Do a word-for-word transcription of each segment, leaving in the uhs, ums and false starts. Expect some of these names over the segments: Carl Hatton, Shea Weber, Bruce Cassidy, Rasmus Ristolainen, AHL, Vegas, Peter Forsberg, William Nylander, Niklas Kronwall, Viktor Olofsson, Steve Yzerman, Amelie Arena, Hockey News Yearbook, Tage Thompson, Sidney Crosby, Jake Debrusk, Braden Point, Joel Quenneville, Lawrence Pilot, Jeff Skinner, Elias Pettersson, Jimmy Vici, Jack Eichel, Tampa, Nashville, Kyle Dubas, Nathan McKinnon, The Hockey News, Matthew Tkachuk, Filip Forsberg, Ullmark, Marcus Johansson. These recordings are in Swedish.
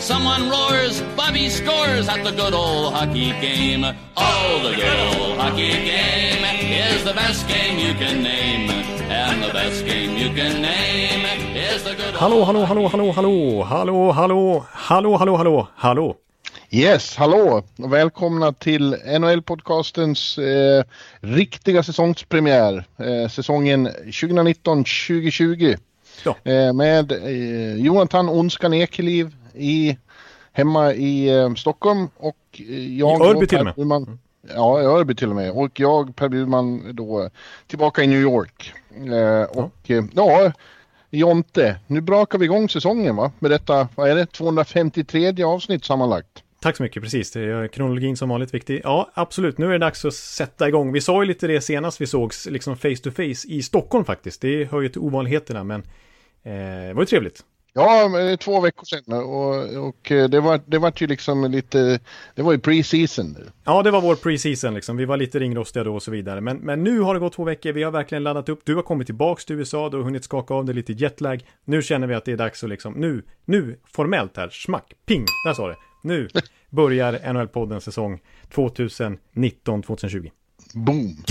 Someone roars, Bobby scores at the good old hockey game. Oh, the good old hockey game is the best game you can name. And the best game you can name is the good old... Hallå, hallå, hallå, hallå, hallå, hallå, hallå, hallå, hallå, hallå, hallå. Yes, hallå och välkomna till N H L-podcastens eh, riktiga säsongspremiär, eh, säsongen tjugonitton tjugotjugo. Ja. Eh, med eh, Jonathan Onskan-Ekeliv i, hemma i eh, Stockholm och eh, jag... I Örby till och med. Burman, ja, i Örby till och med. Och jag, Per Burman, då tillbaka i New York. Eh, och eh, ja... Jonte, nu brakar vi igång säsongen, va? Med detta, vad är det? tvåhundrafemtiotre avsnitt sammanlagt. Tack så mycket, precis. Det är kronologin som vanligt viktig. Ja, absolut. Nu är det dags att sätta igång. Vi sa ju lite det senast vi sågs liksom face to face i Stockholm faktiskt. Det hör ju till ovanligheterna, men eh, det var ju trevligt. Ja, men det är två veckor sedan och, och det, var, det var ju liksom lite, det var ju pre-season nu. Ja, det var vår pre-season liksom, vi var lite ringrostiga då och så vidare. Men, men nu har det gått två veckor, vi har verkligen laddat upp, du har kommit tillbaka till U S A, du har hunnit skaka av dig lite jetlag. Nu känner vi att det är dags att liksom, nu, nu formellt här, smack, ping, där sa det. Nu börjar N H L-podden säsong tjugonitton tjugotjugo. Boom!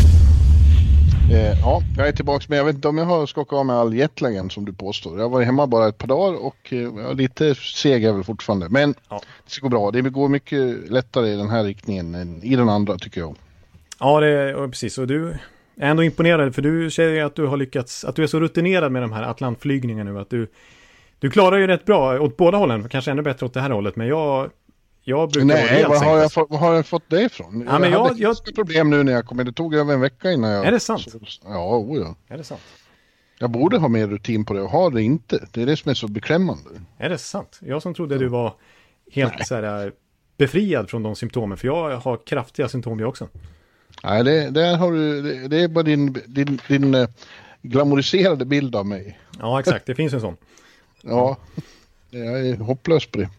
Eh, ja, jag är tillbaka, men jag vet inte om jag har skakat av med all jetlagen som du påstår. Jag var hemma bara ett par dagar och eh, lite seg är väl fortfarande. Men ja, det ska gå bra. Det går mycket lättare i den här riktningen än i den andra, tycker jag. Ja, det, och precis. Och du är ändå imponerad, för du säger att du har lyckats, att du är så rutinerad med de här Atlantflygningarna nu. Att du, du klarar ju rätt bra åt båda hållen, kanske ännu bättre åt det här hållet, men jag... Jag Nej, vad har jag, vad har jag fått det ifrån? Ja, men jag hade jag, jag... problem nu när jag kom in. Det tog över en vecka innan jag... Är det sant? Ja, oja. Är det sant? Jag borde ha mer rutin på det och har det inte. Det är det som är så beklämmande. Är det sant? Jag som trodde du var helt så här, befriad från de symptomen. För jag har kraftiga symptom jag också. Nej, det, där har du, det, det är bara din, din, din glamoriserade bild av mig. Ja, exakt. Det finns en sån. Ja, jag är hopplös på det.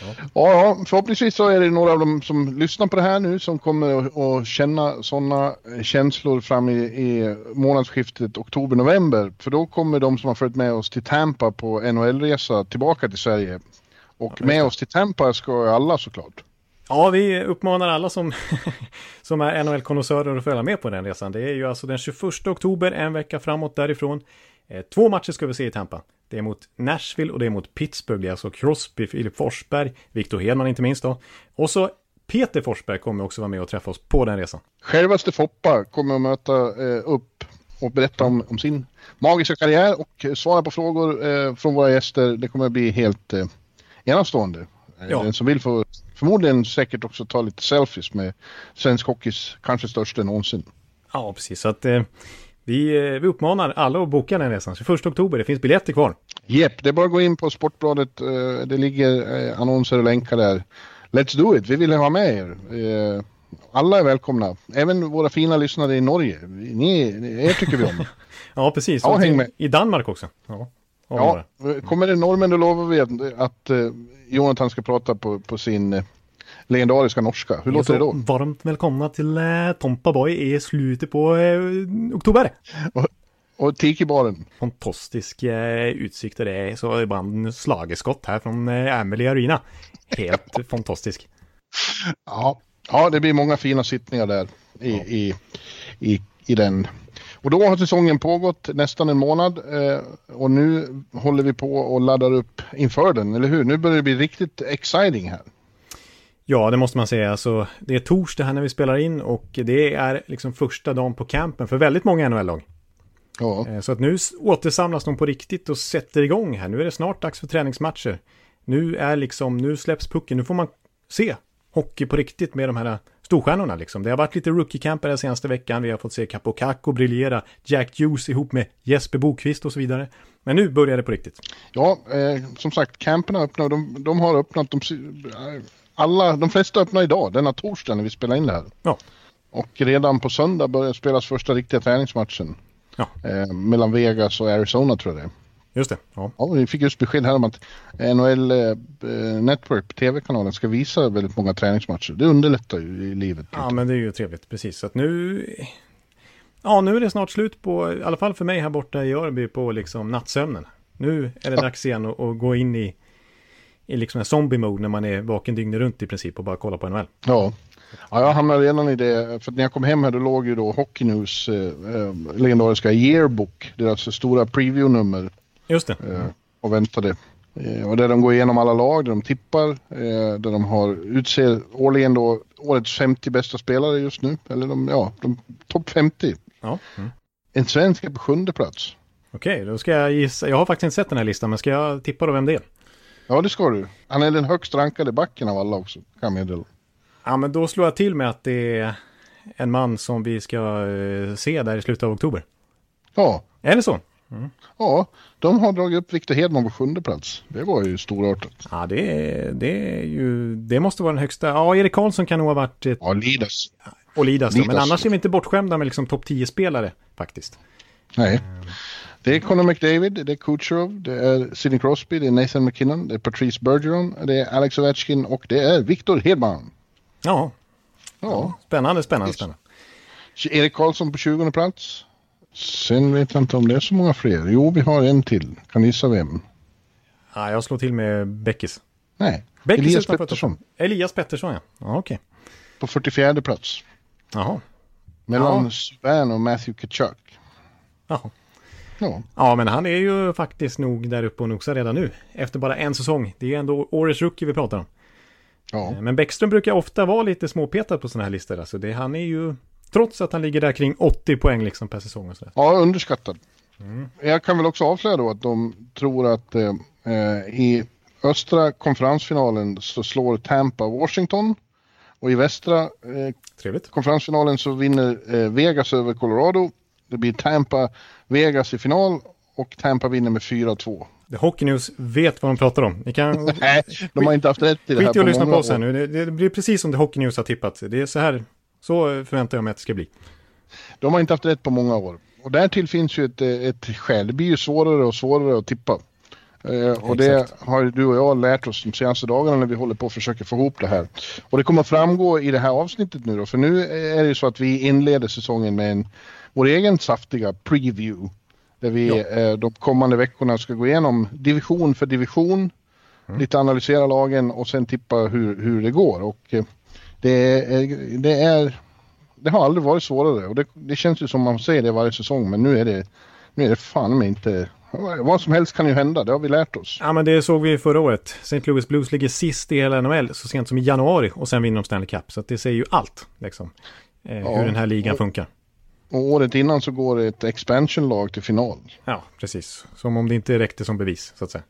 Ja. Ja, förhoppningsvis så är det några av dem som lyssnar på det här nu som kommer att känna sådana känslor fram i, i månadsskiftet oktober-november. För då kommer de som har följt med oss till Tampa på N H L-resa tillbaka till Sverige. Och ja, med oss till Tampa ska alla såklart. Ja, vi uppmanar alla som, som är N H L-konnässörer att följa med på den resan. Det är ju alltså den tjugoförsta oktober, en vecka framåt därifrån. Två matcher ska vi se i Tampa. Det är mot Nashville och det är mot Pittsburgh. Det är alltså Crosby, Filip Forsberg, Viktor Hedman inte minst då. Och så Peter Forsberg kommer också vara med och träffa oss på den resan. Självaste Foppa kommer att möta eh, upp och berätta om, om sin magiska karriär och svara på frågor eh, från våra gäster. Det kommer att bli helt eh, enastående. Ja. Den som vill får förmodligen säkert också ta lite selfies med svensk hockeys kanske största någonsin. Ja, precis. Så att... Eh... Vi, vi uppmanar alla att boka den resan. tjugoförsta oktober, det finns biljetter kvar. Jepp, det är bara att gå in på Sportbladet. Det ligger annonser och länkar där. Let's do it, vi vill ha med er. Alla är välkomna. Även våra fina lyssnare i Norge. Ni, er tycker vi om. Ja, precis. Ja, häng med. I Danmark också. Ja, ja, kommer det norrmän, då lovar vi att, att Jonathan ska prata på, på sin... legendariska norska. Hur låter det då? Varmt välkomna till eh, Tampa Bay i slutet på eh, oktober. Och, och Tiki-baren. Fantastiska eh, utsikter. Det är så ibland slageskott här från eh, Amelie Arena. Helt ja. Fantastisk. Ja. Ja, det blir många fina sittningar där i, ja. i, i, i den. Och då har säsongen pågått nästan en månad eh, och nu håller vi på och laddar upp inför den, eller hur? Nu börjar det bli riktigt exciting här. Ja, det måste man säga. Alltså, det är torsdag här när vi spelar in och det är liksom första dagen på campen för väldigt många N H L-lag. Ja. Så att nu återsamlas de på riktigt och sätter igång här. Nu är det snart dags för träningsmatcher. Nu är liksom, nu släpps pucken. Nu får man se hockey på riktigt med de här storstjärnorna. Liksom. Det har varit lite rookie-camper den senaste veckan. Vi har fått se Capocaco briljera, Jack Hughes ihop med Jesper Bokvist och så vidare. Men nu börjar det på riktigt. Ja, eh, som sagt, camperna öppnar. De, de har öppnat... De... Alla, de flesta öppnar idag, denna torsdag när vi spelar in det här. Ja. Och redan på söndag börjar spelas första riktiga träningsmatchen. Ja. Eh, mellan Vegas och Arizona tror jag det. Just det. Ja, ja vi fick just besked här om att N H L eh, Network, tv-kanalen, ska visa väldigt många träningsmatcher. Det underlättar ju i livet. Ja, men det är ju trevligt, precis. Så att nu... Ja, nu är det snart slut på, i alla fall för mig här borta i Örby, på liksom nattsömnen. Nu är det ja. dags igen att, att gå in i, i liksom en zombie-mode när man är vaken dygnet runt i princip och bara kolla på N H L. Ja. Ja, jag hamnade redan i det, för när jag kom hem här då låg ju då Hockey News eh, legendariska yearbook, deras stora preview-nummer. Just det. Eh, och väntade. Eh, och där de går igenom alla lag, där de tippar, eh, där de har utser årligen då årets femtio bästa spelare just nu, eller de, ja, de topp femtio. Ja. Mm. En svensk är på sjunde plats. Okej, okay, då ska jag gissa. Jag har faktiskt inte sett den här listan, men ska jag tippa då vem det är? Ja, det ska du. Han är den högst rankade backen av alla också, kan meddela. Ja, men då slår jag till med att det är en man som vi ska se där i slutet av oktober. Ja. Är det så? Mm. Ja, de har dragit upp Viktor Hedman på sjunde plats. Det var ju storartat. Ja, det är, det är ju... Det måste vara den högsta... Ja, Erik Karlsson kan nog ha varit... Ett... Ja, Lidas. Och Lidas, Lidas. Men annars är vi inte bortskämda med liksom topp tio-spelare, faktiskt. Nej. Det är Connor McDavid, det är Kucherov, det är Sidney Crosby, det är Nathan McKinnon, det är Patrice Bergeron, det är Alex Ovechkin och det är Viktor Hedman. Ja. Ja. Spännande, spännande, spännande. Erik Karlsson på tjugonde plats. Sen vet jag inte om det är så många fler. Jo, vi har en till. Kan ni gissa vem? Ja, jag slår till med Beckis. Nej, Beckis Elias Pettersson. Elias Pettersson, ja. Ja, okej. På fyrtiofjärde plats. Jaha. Mellan ja. Svärn och Matthew Tkachuk. Jaha. Ja. Ja, men han är ju faktiskt nog där uppe och noxar redan nu. Efter bara en säsong. Det är ju ändå årets rookie vi pratar om. Ja. Men Bäckström brukar ofta vara lite småpetad på såna här listor. Alltså det, han är ju, trots att han ligger där kring åttio poäng liksom per säsong. Och så där. Ja, underskattad. Mm. Jag kan väl också avslöja då att de tror att eh, i östra konferensfinalen så slår Tampa Washington. Och i västra eh, konferensfinalen så vinner eh, Vegas över Colorado. Det blir Tampa Vegas i final och Tampa vinner med fyra två. The Hockey News vet vad de pratar om. Ni kan... Nej, de har inte haft rätt i det här. Skit i att lyssna på oss här nu. Det, det blir precis som The Hockey News har tippat. Det är så här, så förväntar jag mig att det ska bli. De har inte haft rätt på många år. Och därtill finns ju ett, ett skäl. Det blir ju svårare och svårare att tippa. Eh, och det har du och jag lärt oss de senaste dagarna när vi håller på och försöker få ihop det här. Och det kommer framgå i det här avsnittet nu då. För nu är det ju så att vi inleder säsongen med en, vår egen saftiga preview. Där vi eh, de kommande veckorna ska gå igenom division för division. Mm. Lite analysera lagen och sen tippa hur, hur det går. Och eh, det, är, det, är, det har aldrig varit svårare. Och det, det känns ju som man säger det varje säsong. Men nu är det, nu är det fan med inte... Vad som helst kan ju hända, det har vi lärt oss. Ja, men det såg vi förra året. Saint Louis Blues ligger sist i hela N H L så sent som i januari. Och sen vinner de Stanley Cup. Så att det säger ju allt, liksom. Eh, ja. Hur den här ligan funkar. Och året innan så går ett expansion-lag till final. Ja, precis. Som om det inte räckte som bevis, så att säga.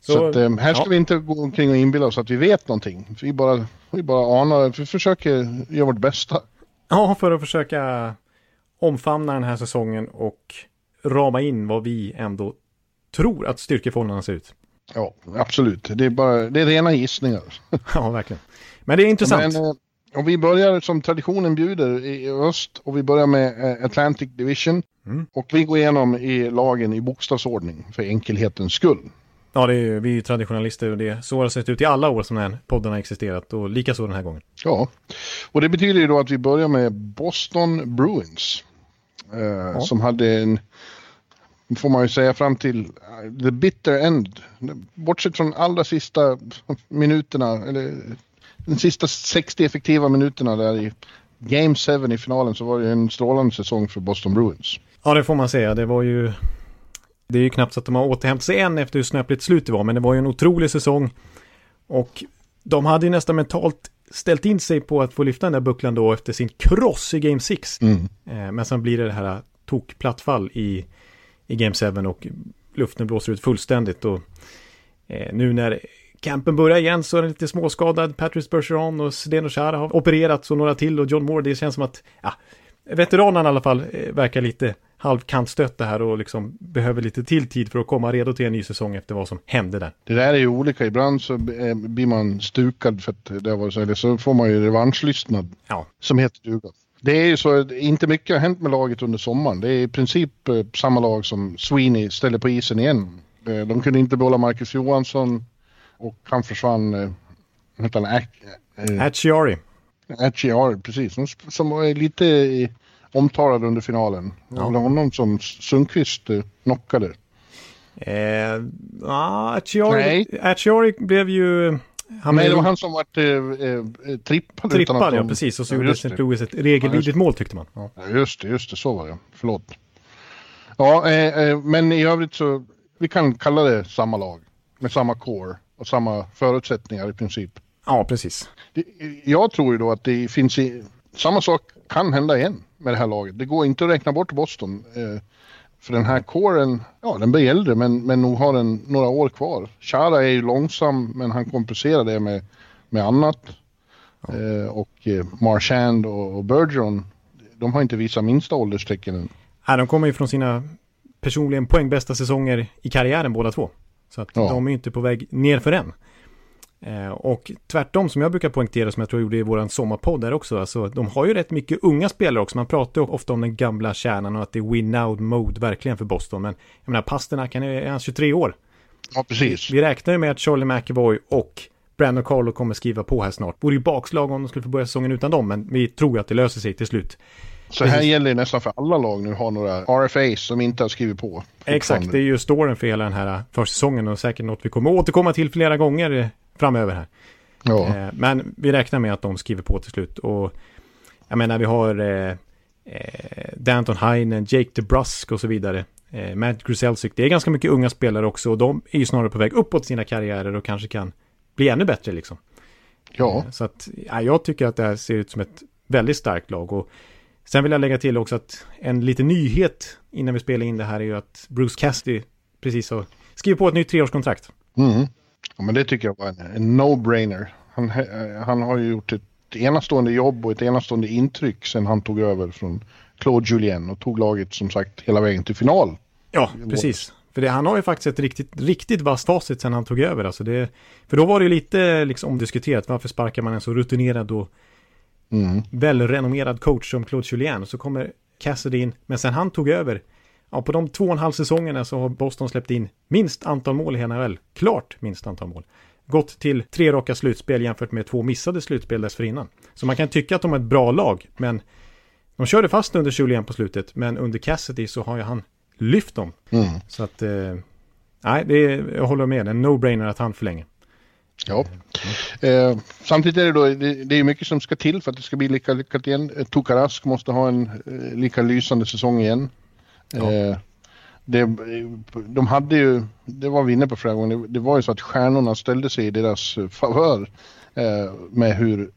Så, så att, eh, här ska ja. vi inte gå omkring och inbilla oss att vi vet någonting. Vi bara, vi bara anar, vi försöker göra vårt bästa. Ja, för att försöka omfamna den här säsongen och rama in vad vi ändå tror att styrkeförhållandena ser ut. Ja, absolut. Det är, bara, det är rena gissningar. Ja, verkligen. Men det är intressant. Men, eh, och vi börjar som traditionen bjuder i öst och vi börjar med Atlantic Division mm. och vi går igenom i lagen i bokstavsordning för enkelhetens skull. Ja, det är ju, vi är ju traditionalister och det så har det sett ut i alla år som den här podden har existerat och likaså den här gången. Ja, och det betyder ju då att vi börjar med Boston Bruins eh, ja. som hade en, får man ju säga, fram till the bitter end, bortsett från allra sista minuterna eller de sista sextio effektiva minuterna där i Game sju i finalen så var det en strålande säsong för Boston Bruins. Ja, det får man säga. Det var ju det är ju knappt så att de har återhämtat sig än efter hur snöpligt slut det var, men det var ju en otrolig säsong och de hade ju nästan mentalt ställt in sig på att få lyfta den där bucklan då efter sin kross i Game sex. Mm. Men sen blir det det här tokplattfall i, i Game sju och luften blåser ut fullständigt och nu när kampen börjar igen så är den lite småskadad. Patrice Bergeron och Zdeno Chara har opererats och några till och John Moore. Det känns som att ja, veteranen i alla fall verkar lite halvkantstötta här och liksom behöver lite till tid för att komma redo till en ny säsong efter vad som hände där. Det där är ju olika. Ibland så blir man stukad för att det var så, eller så får man ju revanschlystnad ja. som heter duga. det är ju så, inte mycket har hänt med laget under sommaren. Det är i princip eh, samma lag som Sweeney ställer på isen igen. Eh, de kunde inte behålla Marcus Johansson och han försvann eh, utan eh, Atchiari. Atchiari, precis. Som, som var lite eh, omtalad under finalen. Ja. Det var någon som Sundqvist eh, knockade. Eh, ah, Atchiari, Atchiari blev ju... Han Nej, det var han som var eh, trippad. Trippad, att de... ja precis. Och så gjorde ja, ett regelvidrigt mål tyckte man. Ja. Ja, just det, just det. Så var det. Förlåt. Ja, eh, men i övrigt så, vi kan kalla det samma lag. Med samma core och samma förutsättningar i princip. Ja, precis. Det, jag tror ju då att det finns i, samma sak kan hända igen med det här laget. Det går inte att räkna bort Boston. Eh, för den här coren, ja den blir äldre men, men nog har den några år kvar. Chara är ju långsam men han kompenserar det med, med annat. Ja. Eh, och eh, Marchand och, och Bergeron, de har inte visat minsta ålderstecken än. Nej, de kommer ju från sina personligen poängbästa säsonger i karriären båda två. Så att ja. De är ju inte på väg ner för än. Eh, och tvärtom som jag brukar poängtera som jag tror jag gjorde i våran sommarpodd där också, alltså, de har ju rätt mycket unga spelare också, man pratar ju ofta om den gamla kärnan och att det är win-out-mode verkligen för Boston, men jag menar Pasternak han är tjugotre år. Ja, precis. Vi räknar ju med att Charlie McAvoy och Brandon Carlo kommer skriva på här snart. Borde ju bakslag om de skulle få börja säsongen utan dem, men vi tror att det löser sig till slut. Så här gäller det nästan för alla lag nu, har några R F As som inte har skrivit på. Exakt, det är ju storyn för hela den här försäsongen och säkert något vi kommer återkomma till flera gånger framöver här. Ja. Men vi räknar med att de skriver på till slut. Och jag menar, vi har eh, Danton Heinen, Jake DeBrusk och så vidare. Eh, Matt Grzelczyk, det är ganska mycket unga spelare också och de är ju snarare på väg uppåt sina karriärer och kanske kan bli ännu bättre liksom. Ja. Så att, ja, jag tycker att det här ser ut som ett väldigt starkt lag och sen vill jag lägga till också att en liten nyhet innan vi spelar in det här är ju att Bruce Cassidy precis har skrivit på ett nytt treårskontrakt. Mm. Ja, men det tycker jag var en, en no-brainer. Han, han har ju gjort ett enastående jobb och ett enastående intryck sen han tog över från Claude Julien och tog laget som sagt hela vägen till final. Ja, precis. För det, han har ju faktiskt ett riktigt, riktigt vasst facit sen han tog över. Alltså det, för då var det ju lite liksom omdiskuterat varför sparkar man en så rutinerad och Mm. välrenommerad coach som Claude Julien och så kommer Cassidy in, men sen han tog över ja, på de två och en halv säsongerna så har Boston släppt in minst antal mål i N H L, klart minst antal mål, gått till tre raka slutspel jämfört med två missade slutspel dessförinnan, så man kan tycka att de är ett bra lag men de körde fast under Julien på slutet, men under Cassidy så har ju han lyft dem mm. så att eh, nej, det är, jag håller med, en no-brainer att han förlänger. Ja, eh, samtidigt är det då det, det är mycket som ska till för att det ska bli lika lyckat igen. Tukarask måste ha en eh, lika lysande säsong igen. Ja. Eh, det, de hade ju, det var vi inne på förra gången, det, det var ju så att stjärnorna ställde sig i deras favör eh, med hur,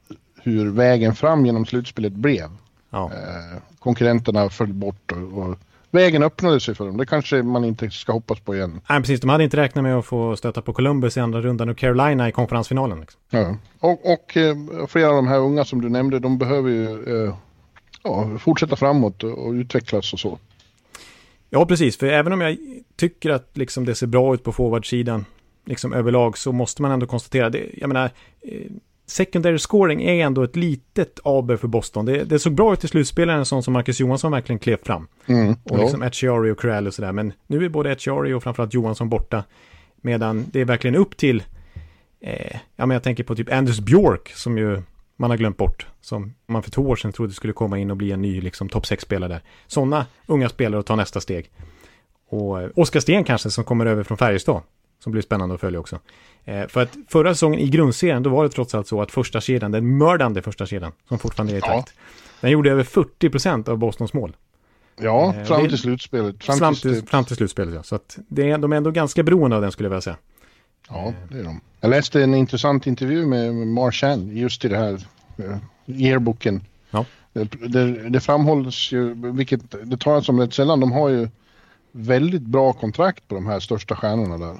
hur vägen fram genom slutspelet blev. Ja. Eh, konkurrenterna föll bort och, och vägen öppnade sig för dem. Det kanske man inte ska hoppas på igen. Nej, precis. De hade inte räknat med att få stöta på Columbus i andra rundan och Carolina i konferensfinalen. Liksom. Ja. Och, och flera av de här unga som du nämnde, de behöver ju ja, fortsätta framåt och utvecklas och så. Ja, precis. För även om jag tycker att liksom det ser bra ut på forwardsidan liksom överlag så måste man ändå konstatera det. Jag menar, secondary scoring är ändå ett litet aber för Boston. Det, det såg bra ut i slutspelaren, en sån som Marcus Johansson verkligen klev fram. Mm, och liksom Atchiari och Corral och sådär. Men nu är både Atchiari och framförallt Johansson borta. Medan det är verkligen upp till eh, ja, men jag tänker på typ Anders Björk som ju man har glömt bort. Som man för två år sedan trodde skulle komma in och bli en ny liksom, topp sex-spelare där. Sådana unga spelare att ta nästa steg. Och eh, Oskar Sten kanske som kommer över från Färjestad. Som blir spännande att följa också. Eh, för att förra säsongen i grundserien, då var det trots allt så att första kedjan, den mördande första kedjan, som fortfarande är i takt. Ja. Den gjorde över fyrtio procent av Bostons mål. Ja, eh, fram till slutspelet. Fram, fram, till, till, fram till slutspelet, ja. Så att det, de är ändå ganska beroende av den, skulle jag vilja säga. Ja, det är de. Jag läste en intressant intervju med Marchand just i det här yearbooken. Ja. Det, det, det framhålls ju, vilket det talas om rätt sällan, de har ju väldigt bra kontrakt på de här största stjärnorna där.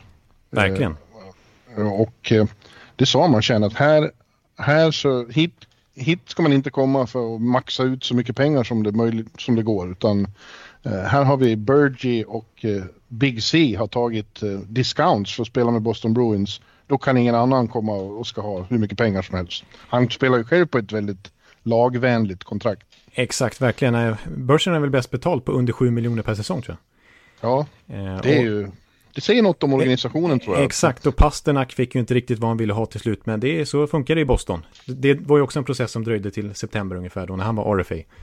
Verkligen. Och det sa man känner att här, här så hit, hit ska man inte komma för att maxa ut så mycket pengar som det, möjligt, som det går. Utan här har vi Bergie och Big C har tagit discounts för att spela med Boston Bruins. Då kan ingen annan komma och ska ha hur mycket pengar som helst. Han spelar ju själv på ett väldigt lagvänligt kontrakt. Exakt, verkligen. Börsen är väl bäst betalt på under sju miljoner per säsong, tror jag. Ja, det är ju... Det säger något om organisationen, tror jag. Exakt, och Pasternak fick ju inte riktigt vad han ville ha till slut, men det är, så funkar det i Boston. Det var ju också en process som dröjde till september ungefär, då när han var R F A.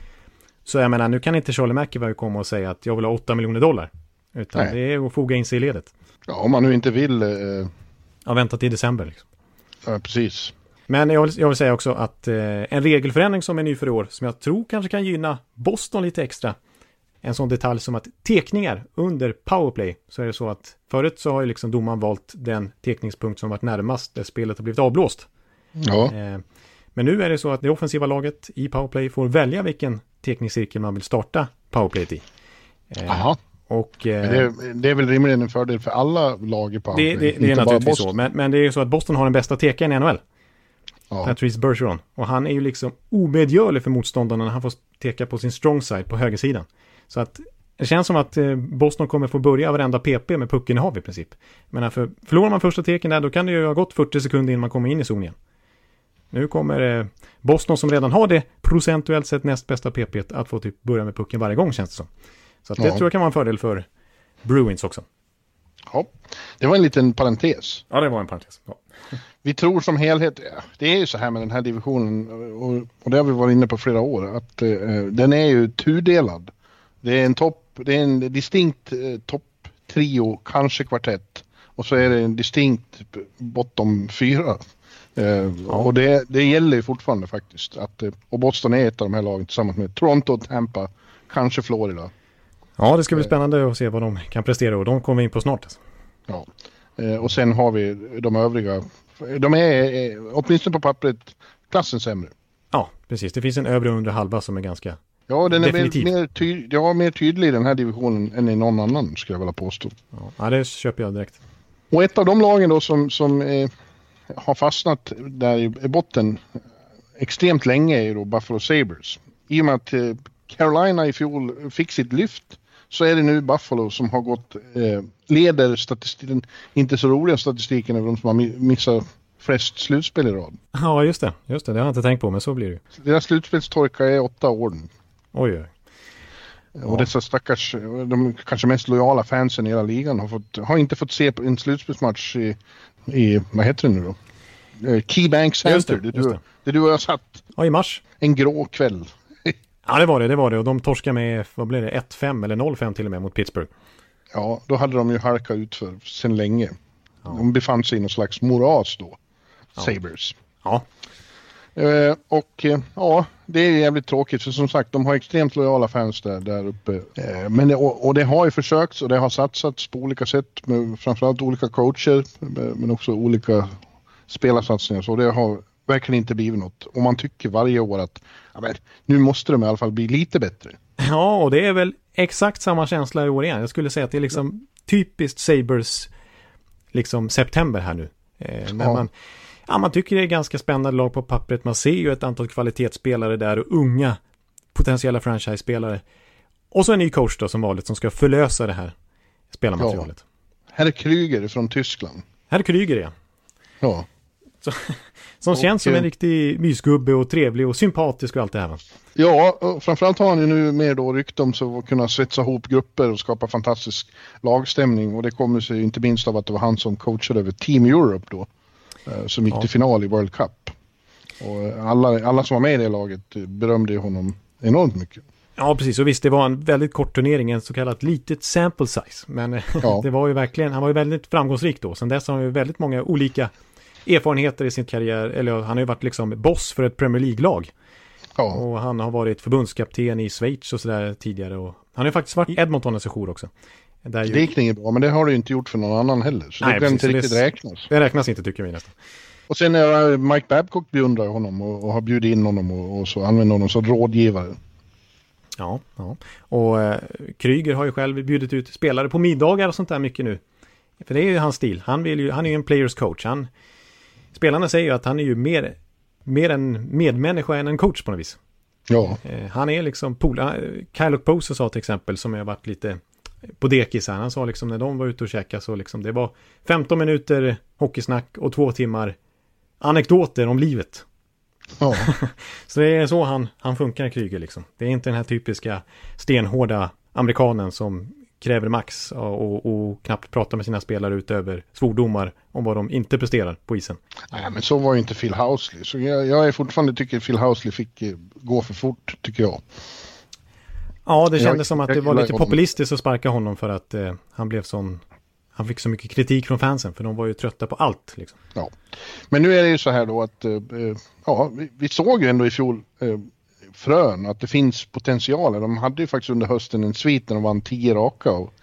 Så jag menar, nu kan inte Charlie McAvoy komma och säga att jag vill ha åtta miljoner dollar. Utan Nej. Det är att foga in sig i ledet. Ja, om man nu inte vill... Eh... Ja, vänta till december. Liksom. Ja, precis. Men jag vill, jag vill säga också att eh, en regelförändring som är ny för i år, som jag tror kanske kan gynna Boston lite extra. En sån detalj som att tekningar under powerplay, så är det så att förut så har ju liksom domaren valt den tekningspunkt som varit närmast där spelet har blivit avblåst. Ja. Eh, men nu är det så att det offensiva laget i powerplay får välja vilken tekningscirkel man vill starta powerplay i. Jaha. Eh, Och, eh, det, det är väl rimligen en fördel för alla lag i powerplay. Det, det, det är naturligtvis så, men, men det är ju så att Boston har den bästa teken i N H L. Ja. Patrice Bergeron. Och han är ju liksom obedgörlig för motståndarna när han får teka på sin strong side på högersidan. Så att det känns som att eh, Boston kommer få börja varenda P P med pucken i hav i princip. Men för, förlorar man första teken där, då kan det ju ha gått fyrtio sekunder innan man kommer in i zonen. Nu kommer eh, Boston, som redan har det procentuellt sett näst bästa P P, att få typ börja med pucken varje gång, känns det som. Så att det ja. tror jag kan vara en fördel för Bruins också. Ja, det var en liten parentes. Ja, det var en parentes. Ja. Vi tror som helhet, det är ju så här med den här divisionen, och det har vi varit inne på flera år, att eh, den är ju tudelad. Det är en topp, det är en distinkt eh, topptrio, kanske kvartett, och så är det en distinkt bottom fyra. Eh, ja. Och det, det gäller ju fortfarande faktiskt. Att, och Boston är ett av de här lagen tillsammans med Toronto, Tampa, kanske Florida. Ja, det ska bli spännande att se vad de kan prestera, och de kommer vi in på snart. Alltså. Ja, och sen har vi de övriga. De är, åtminstone på pappret, klassen sämre. Ja, precis. Det finns en övre och undre halva som är ganska ja, den definitiv. Är mer, ty- ja, mer tydlig i den här divisionen än i någon annan, skulle jag vilja påstå. Ja, det köper jag direkt. Och ett av de lagen då som, som eh, har fastnat där i botten extremt länge är då Buffalo Sabres. I och med att eh, Carolina i fjol fick sitt lyft, så är det nu Buffalo som har gått eh, leder statistiken, inte så roliga statistiken, över de som har missat flest slutspel i rad. Ja, just det. Just det, det har jag inte tänkt på, men så blir det ju. Deras slutspelstorka är åtta år. Oj, ja. Och dessa stackars, de kanske mest lojala fansen i hela ligan har, fått, har inte fått se en slutspelsmatch i, i vad heter det nu då? KeyBank Center. Just det, just det. Det, du, det du och jag satt. Ja, i mars. En grå kväll. Ja, det var det, det var det. Och de torskade med, vad blev det, ett fem eller noll fem till och med mot Pittsburgh. Ja, då hade de ju halkat ut för sedan länge. Ja. De befann sig i någon slags moras då, ja. Sabres. Ja. Eh, och eh, ja, det är jävligt tråkigt, för som sagt, de har extremt lojala fans där, där uppe. Eh, men det, och, och det har ju försökt, och det har satsats på olika sätt, med framförallt olika coacher, men också olika spelarsatsningar, så det har verkligen inte blivit något. Och man tycker varje år att ja, men, nu måste de i alla fall bli lite bättre. Ja, och det är väl exakt samma känsla i år igen. Jag skulle säga att det är liksom typiskt Sabres liksom september här nu. Eh, när ja. Man, ja, man tycker det är ganska spännande lag på pappret. Man ser ju ett antal kvalitetsspelare där och unga potentiella franchise-spelare. Och så en ny coach då, som vanligt, som ska förlösa det här spelarmaterialet. Ja. Herr Krüger från Tyskland. Herr Krüger, ja. Ja. Så, som och, känns som en riktig mysgubbe och trevlig och sympatisk och allt det här. Ja, och framförallt har han ju nu mer då rykt om så att kunna svetsa ihop grupper och skapa fantastisk lagstämning. Och det kommer sig inte minst av att det var han som coachade över Team Europe då, som gick ja. till final i World Cup. Och alla, alla som var med i det laget berömde honom enormt mycket. Ja, precis. Och visst, det var en väldigt kort turnering, en så kallat litet sample size. Men ja. det var ju verkligen, han var ju väldigt framgångsrik då. Sen dess har han ju väldigt många olika erfarenheter i sin karriär, eller han har ju varit liksom boss för ett Premier League-lag. Ja. Och han har varit förbundskapten i Schweiz och sådär tidigare. Och han har ju faktiskt varit Edmonton en session också. Där ju... Det gick inte bra, men det har du ju inte gjort för någon annan heller. Så nej, det kan inte riktigt det... räknas. Det räknas inte, tycker vi nästan. Och sen är Mike Babcock beundrar honom och, och har bjudit in honom och, och så använder honom som rådgivare. Ja, ja. Och eh, Krüger har ju själv bjudit ut spelare på middagar och sånt där mycket nu. För det är ju hans stil. Han, vill ju, han är ju en players coach. Han... Spelarna säger ju att han är ju mer, mer en medmänniska än en coach på något vis. Ja. Han är liksom... Kyle Poser sa till exempel, som jag varit lite på dekis här. Han sa liksom när de var ute och käkade, så liksom det var femton minuter hockeysnack och två timmar anekdoter om livet. Ja. Så det är så han, han funkar, Kryger, liksom. Det är inte den här typiska stenhårda amerikanen som kräver max och, och, och knappt pratar med sina spelare utöver svordomar om vad de inte presterar på isen. Nej, men så var ju inte Phil Housley. Så jag, jag är fortfarande tycker Phil Housley fick gå för fort, tycker jag. Ja, det kändes jag, som att det var lite populistiskt att sparka honom för att eh, han blev sån... Han fick så mycket kritik från fansen, för de var ju trötta på allt. Liksom. Ja. Men nu är det ju så här då att eh, ja, vi, vi såg ju ändå i fjol eh, frön att det finns potentialer. De hade ju faktiskt under hösten en svit när de vann tio raka. Och,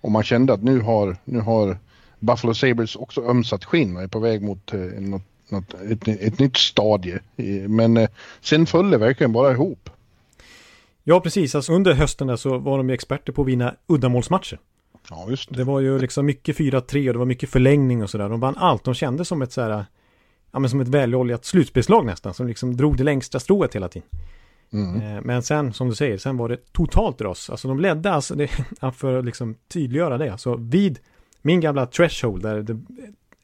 och man kände att nu har, nu har Buffalo Sabres också ömsat skinn och är på väg mot eh, något, något, ett, ett nytt stadie. Men eh, sen föll det verkligen bara ihop. Ja, precis. Alltså, under hösten där så var de ju experter på att vinna uddamålsmatcher. Ja, just det. Det var ju liksom mycket fyra tre och det var mycket förlängning och sådär. De vann allt. De kände som ett så här, ja, men som ett väloljat slutspelslag nästan, som liksom drog det längsta strået hela tiden. Mm. Men sen, som du säger, sen var det totalt ras. Alltså de ledde, alltså, det, för att liksom tydliggöra det, alltså vid min gamla threshold där det,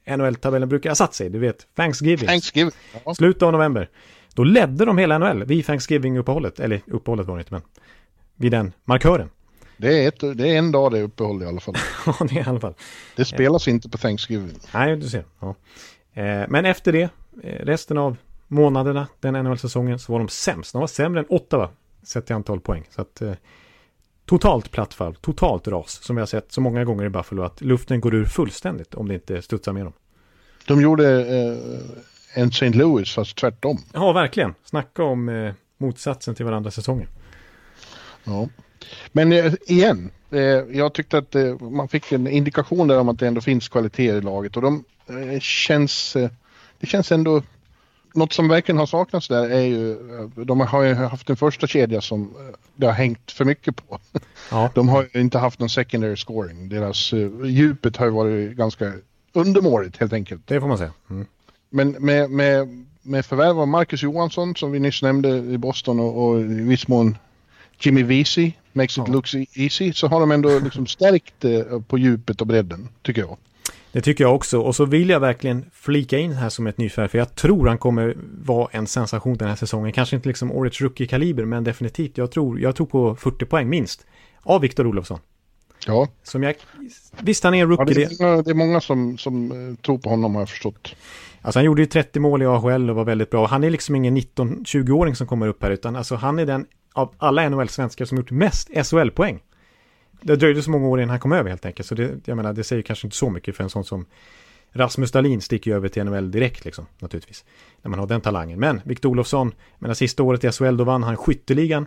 N H L-tabellen brukar ha satt sig, du vet, Thanksgiving. Thanksgiving. Ja. Slutet av november. Då ledde de hela N H L vid Thanksgiving-uppehållet, eller uppehållet var det inte, men vid den markören. Det är, ett, det är en dag det är uppehåll i alla fall. Ja, det är i alla fall. Det spelas eh. inte på Thanksgiving. Nej, du ser. Ja. Eh, men efter det, resten av månaderna, den N H L-säsongen, så var de sämst. De var sämre än åtta, va? Sett i antal poäng. Så att, eh, totalt plattfall, totalt ras, som vi har sett så många gånger i Buffalo, att luften går ur fullständigt om det inte studsar med dem. De gjorde eh, en Saint Louis, fast tvärtom. Ja, verkligen. Snacka om eh, motsatsen till varandra säsongen. Ja. Men eh, igen, eh, jag tyckte att eh, man fick en indikation där om att det ändå finns kvalitet i laget, och de eh, känns, eh, det känns ändå, något som verkligen har saknats där är ju, de har ju haft en första kedja som det har hängt för mycket på. Ja. De har ju inte haft någon secondary scoring, deras eh, djupet har ju varit ganska undermåligt helt enkelt. Det får man säga. Mm. Men med, med, med förvärv av Marcus Johansson som vi nyss nämnde i Boston och, och i viss mån Jimmy Vici, makes it ja. Look easy, så har de ändå liksom stärkt på djupet och bredden, tycker jag. Det tycker jag också, och så vill jag verkligen flika in här som ett nyfärg, för jag tror han kommer vara en sensation den här säsongen, kanske inte liksom årets rookie-kaliber, men definitivt, jag tror, jag tror på fyrtio poäng minst av Viktor Olofsson. Ja. Som jag, visst, han är en rookie. Ja, det, är, det är många som, som tror på honom, har jag förstått. Alltså han gjorde ju trettio mål i A H L och var väldigt bra. Han är liksom ingen nitton-tjugo-åring som kommer upp här, utan alltså han är den av alla N H L-svenskar som gjort mest S H L-poäng. Det dröjde så många år innan han kom över helt enkelt. Så det, jag menar, det säger kanske inte så mycket för en sån som Rasmus Dahlin, sticker ju över till N H L direkt liksom, naturligtvis. När man har den talangen. Men Viktor Olofsson, medan sista året i S H L, då vann han skytteligan.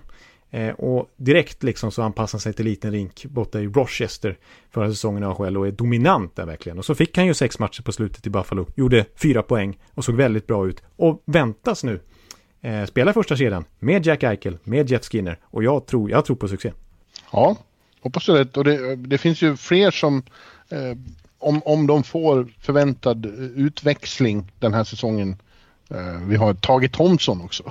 Eh, och direkt liksom så anpassade han sig till liten rink borta i Rochester förra säsongen i A H L och är dominant där verkligen. Och så fick han ju sex matcher på slutet i Buffalo. Gjorde fyra poäng och såg väldigt bra ut. Och väntas nu spela första kedjan med Jack Eichel, med Jeff Skinner, och jag tror, jag tror på succé. Ja, hoppas det. Och det, det finns ju fler som eh, om, om de får förväntad utväxling den här säsongen. Eh, vi har Tage Thompson också.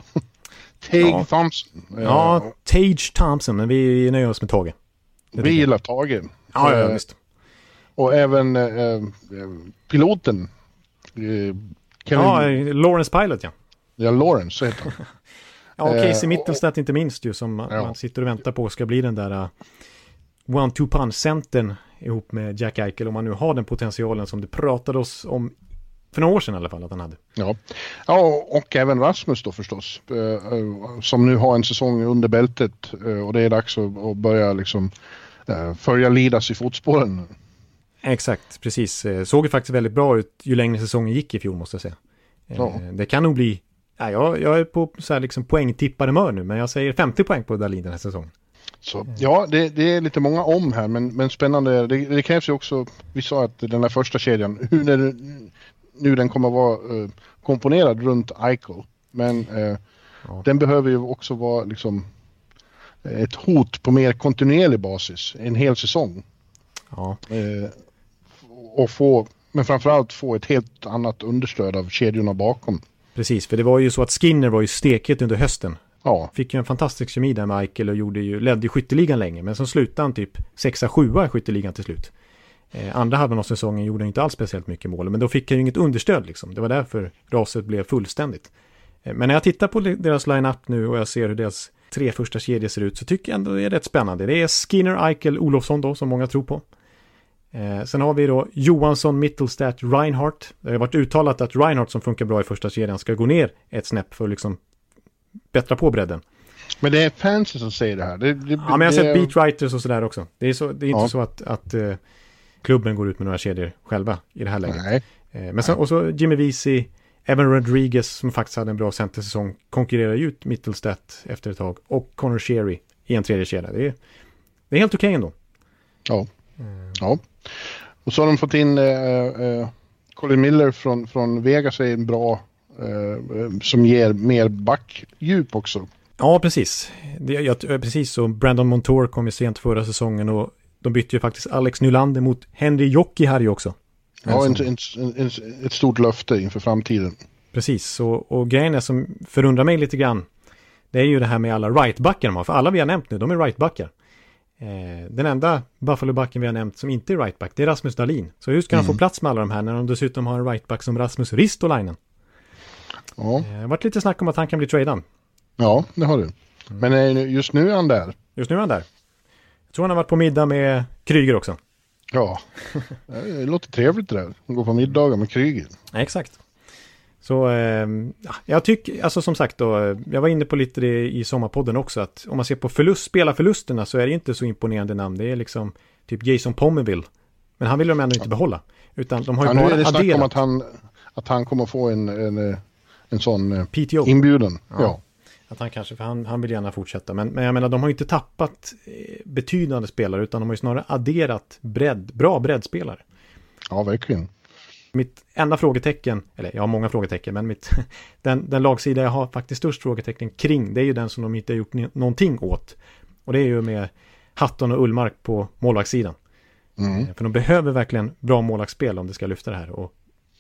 Tage ja. Thompson. Ja, ja, Tage Thompson, men vi nöjer oss med Tage. Det vi gillar Tage. Ja, ja, visst. Och även eh, piloten. Eh, ja, vi... Lawrence Pilot, ja. Ja, Lawrence, så heter han. Ja, Casey Mittelstadt inte minst ju, som man, ja. man sitter och väntar på ska bli den där uh, one-two-punch-centern ihop med Jack Eichel, om man nu har den potentialen som det pratade oss om för några år sedan i alla fall att han hade. Ja, ja, och även Rasmus då förstås, uh, som nu har en säsong under bältet, uh, och det är dags att, att börja liksom uh, följa Lidas i fotspåren. Exakt, precis. Såg ju faktiskt väldigt bra ut ju längre säsongen gick i fjol, måste jag säga. Ja. Det kan nog bli, ja, jag, jag är på så här liksom poängtippade mör nu, men jag säger femtio poäng på Dahlin den här säsongen. Så, ja, det, det är lite många om här, men, men spännande, det, det krävs ju också, vi sa att den här första kedjan, hur det, nu den kommer vara eh, komponerad runt Eichel, men eh, ja. den behöver ju också vara liksom ett hot på mer kontinuerlig basis, en hel säsong. Ja. Eh, och få Men framförallt få ett helt annat understöd av kedjorna bakom. Precis, för det var ju så att Skinner var ju stekhet under hösten. Ja. Fick ju en fantastisk kemi där med Eichel och gjorde ju, ledde ju skytteligan länge. Men så slutade han typ sexa sjua i skytteligan till slut. Eh, andra halvan av säsongen gjorde han inte alls speciellt mycket mål. Men då fick han ju inget understöd liksom. Det var därför raset blev fullständigt. Men när jag tittar på deras line-up nu och jag ser hur deras tre första kedjor ser ut så tycker jag ändå det är rätt spännande. Det är Skinner, Eichel, Olofsson då, som många tror på. Eh, sen har vi då Johansson, Mittelstadt, Reinhardt. Det har varit uttalat att Reinhardt som funkar bra i första kedjan ska gå ner ett snäpp för att liksom bättra på bredden. Men det är fansen som säger det här. Det, det, ja, men jag har sett beatwriters och sådär också. Det är, så, det är inte ja. så att, att eh, klubben går ut med några kedjor själva i det här läget. Nej. Eh, men sen, och så Jimmy Vici, även Rodriguez som faktiskt hade en bra centersäsong konkurrerar ju ut Mittelstadt efter ett tag och Connor Sherry i en tredje kedja. Det är, det är helt okej ändå. Ja. Mm. Ja. Och så har de fått in eh, eh, Colin Miller från, från Vegas är en bra eh, som ger mer backdjup också. Ja, precis. Det, jag, precis så Brandon Montour kom ju sent förra säsongen och de bytte ju faktiskt Alex Nylander mot Henry Jokihari också. Ja, en, en, en, ett stort löfte inför framtiden. Precis, och, och grejen är som förundrar mig lite grann det är ju det här med alla rightbackar de har, för alla vi har nämnt nu, de är rightbackar. Eh, den enda Buffalo-backen vi har nämnt som inte är rightback, det är Rasmus Dahlin. Så hur ska mm. han få plats med alla de här när de dessutom har en rightback som Rasmus Ristolainen? Ja. Eh, det har varit lite snack om att han kan bli tradad. Ja, det har du. Mm. Men just nu är han där. Just nu är han där. Jag tror han har varit på middag med Kryger också. Ja, det låter trevligt det där. Hon går på middagar med Kryger. Ja, exakt. Så eh, jag tycker, alltså som sagt då, jag var inne på lite det i sommarpodden också, att om man ser på förlust, spelarförlusterna så är det inte så imponerande namn. Det är liksom typ Jason Pommerville. Men han vill de ändå inte behålla. Utan de har ju ja, bara nu är det snack om att han, att han kommer få en, en, en sån P T O. Inbjudan. Ja. ja. Att han kanske, för han, han vill gärna fortsätta. Men, men jag menar, de har ju inte tappat betydande spelare utan de har ju snarare adderat bredd, bra breddspelare. Ja, verkligen. Mitt enda frågetecken, eller jag har många frågetecken, men mitt, den, den lagsida jag har faktiskt störst frågetecken kring, det är ju den som de inte har gjort ni- någonting åt. Och det är ju med Hatton och Ullmark på målvaktssidan. Mm. För de behöver verkligen bra målvaktsspel om det ska lyfta det här. Och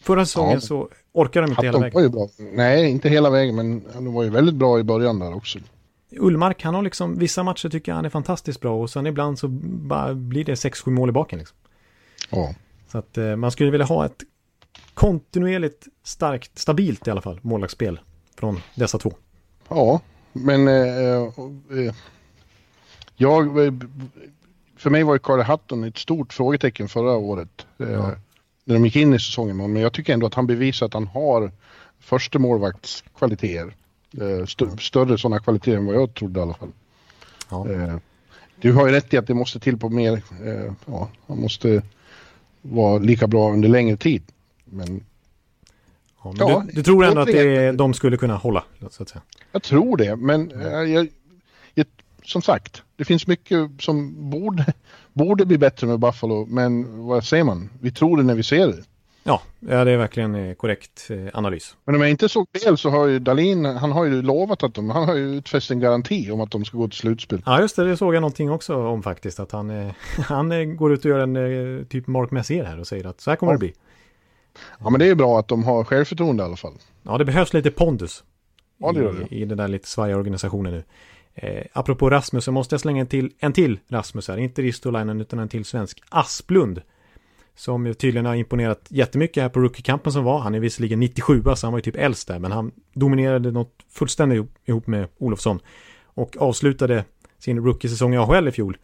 förra säsongen ja. så orkar de inte Hatton hela vägen. Var ju bra. Nej, inte hela vägen, men han var ju väldigt bra i början där också. Ullmark, han har liksom, vissa matcher tycker jag han är fantastiskt bra och sen ibland så bara blir det sex sju mål i baken liksom. Ja. Så att eh, man skulle vilja ha ett kontinuerligt starkt, stabilt i alla fall målvaktsspel från dessa två. Ja, men eh, eh, jag för mig var ju Carl Hatton ett stort frågetecken förra året. Ja. Eh, när de gick in i säsongen, men jag tycker ändå att han bevisar att han har första målvaktskvaliteter. St- större sådana kvaliteter än vad jag trodde i alla fall. Ja. Du har ju rätt i att det måste till på mer, ja, han måste vara lika bra under längre tid. Men, ja, men ja, du, du tror ändå att det, de skulle kunna hålla, så att säga. Jag tror det, men mm. jag, jag, som sagt, det finns mycket som borde Borde bli bättre med Buffalo, men vad säger man? Vi tror det när vi ser det. Ja, ja det är verkligen en korrekt analys. Men om jag inte såg fel så har ju Dahlin, han har ju lovat att de, han har ju utfäst en garanti om att de ska gå till slutspel. Ja just det, det såg jag någonting också om faktiskt. Att han, han går ut och gör en typ Mark Messier här och säger att så här kommer ja. det bli. Ja men det är ju bra att de har självförtroende i alla fall. Ja det behövs lite pondus ja, det gör det. I, i den där lite svaja organisationen nu. Eh, apropå Rasmus så måste jag slänga en till, en till Rasmus här, inte Ristolainen utan en till svensk, Asplund, som tydligen har imponerat jättemycket här på rookie-kampen som var. Han är visserligen nittiosju, så han var ju typ äldst där, men han dominerade något fullständigt ihop med Olofsson och avslutade sin rookie-säsong i A H L i fjol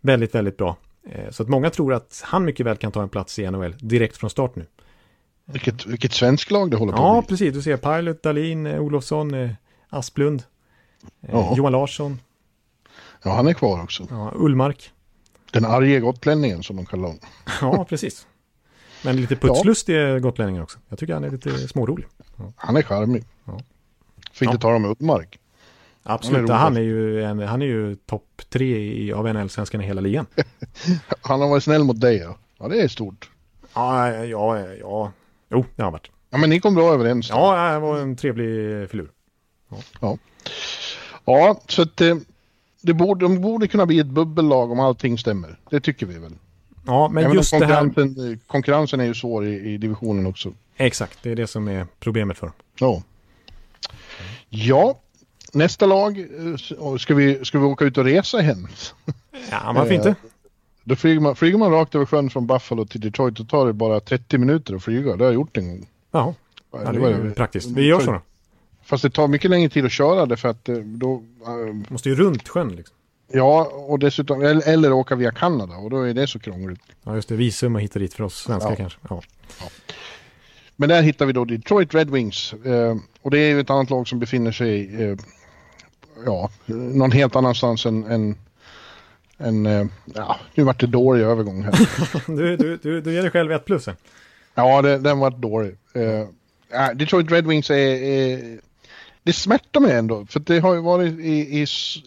väldigt, väldigt bra. Eh, så att många tror att han mycket väl kan ta en plats i N H L direkt från start nu. Vilket, vilket svensk lag det håller på med. Ja, precis. Du ser Pilot, Dahlin, Olofsson, eh, Asplund. Ja. Johan Larsson. Ja, han är kvar också. Ja, Ullmark. Den arga Gottlänningen som de kallar honom. Ja, precis. Men lite putslustig ja. Gottlänningen också. Jag tycker han är lite smårolig. Ja. Han är charmig. Ja. Får inte ja. ta dem med Ullmark. Absolut, han är, han är ju, en, han är ju topp tre i, av N H L-svenskarna i hela ligan. Han har varit snäll mot dig, ja. Ja, det är stort. Ja, ja, ja. Jo, det har varit. Ja, men ni kom bra överens. Då. Ja, det var en trevlig filur. Ja, ja. Ja, så att det, det borde, de borde kunna bli ett bubbellag om allting stämmer. Det tycker vi väl. Ja, men även just konkurrensen, det här... konkurrensen är ju svår i, i divisionen också. Exakt, det är det som är problemet för. Ja. Ja, nästa lag ska vi, ska vi åka ut och resa hem? Ja, varför inte? Då flyger man, flyger man rakt över sjön från Buffalo till Detroit och tar det bara trettio minuter att flyga. Det har jag gjort en gång. Ja, det, ja, det är ju praktiskt. Vi gör så då. Fast det tar mycket längre tid att köra det för att då... Äh, måste ju runt sjön liksom. Ja, och dessutom, eller, eller åka via Kanada och då är det så krångligt. Ja just det, visum och hitta dit för oss svenskar ja. kanske. Ja. Ja. Men där hittar vi då Detroit Red Wings eh, och det är ju ett annat lag som befinner sig eh, ja, någon helt annanstans än, än, än eh, ja, nu vart det dålig övergång här. du, du, du, du ger dig själv ett plus sen. Ja, det, den vart dålig. Eh, Detroit Red Wings är, är det smärtar mig ändå, för det har ju varit i, i,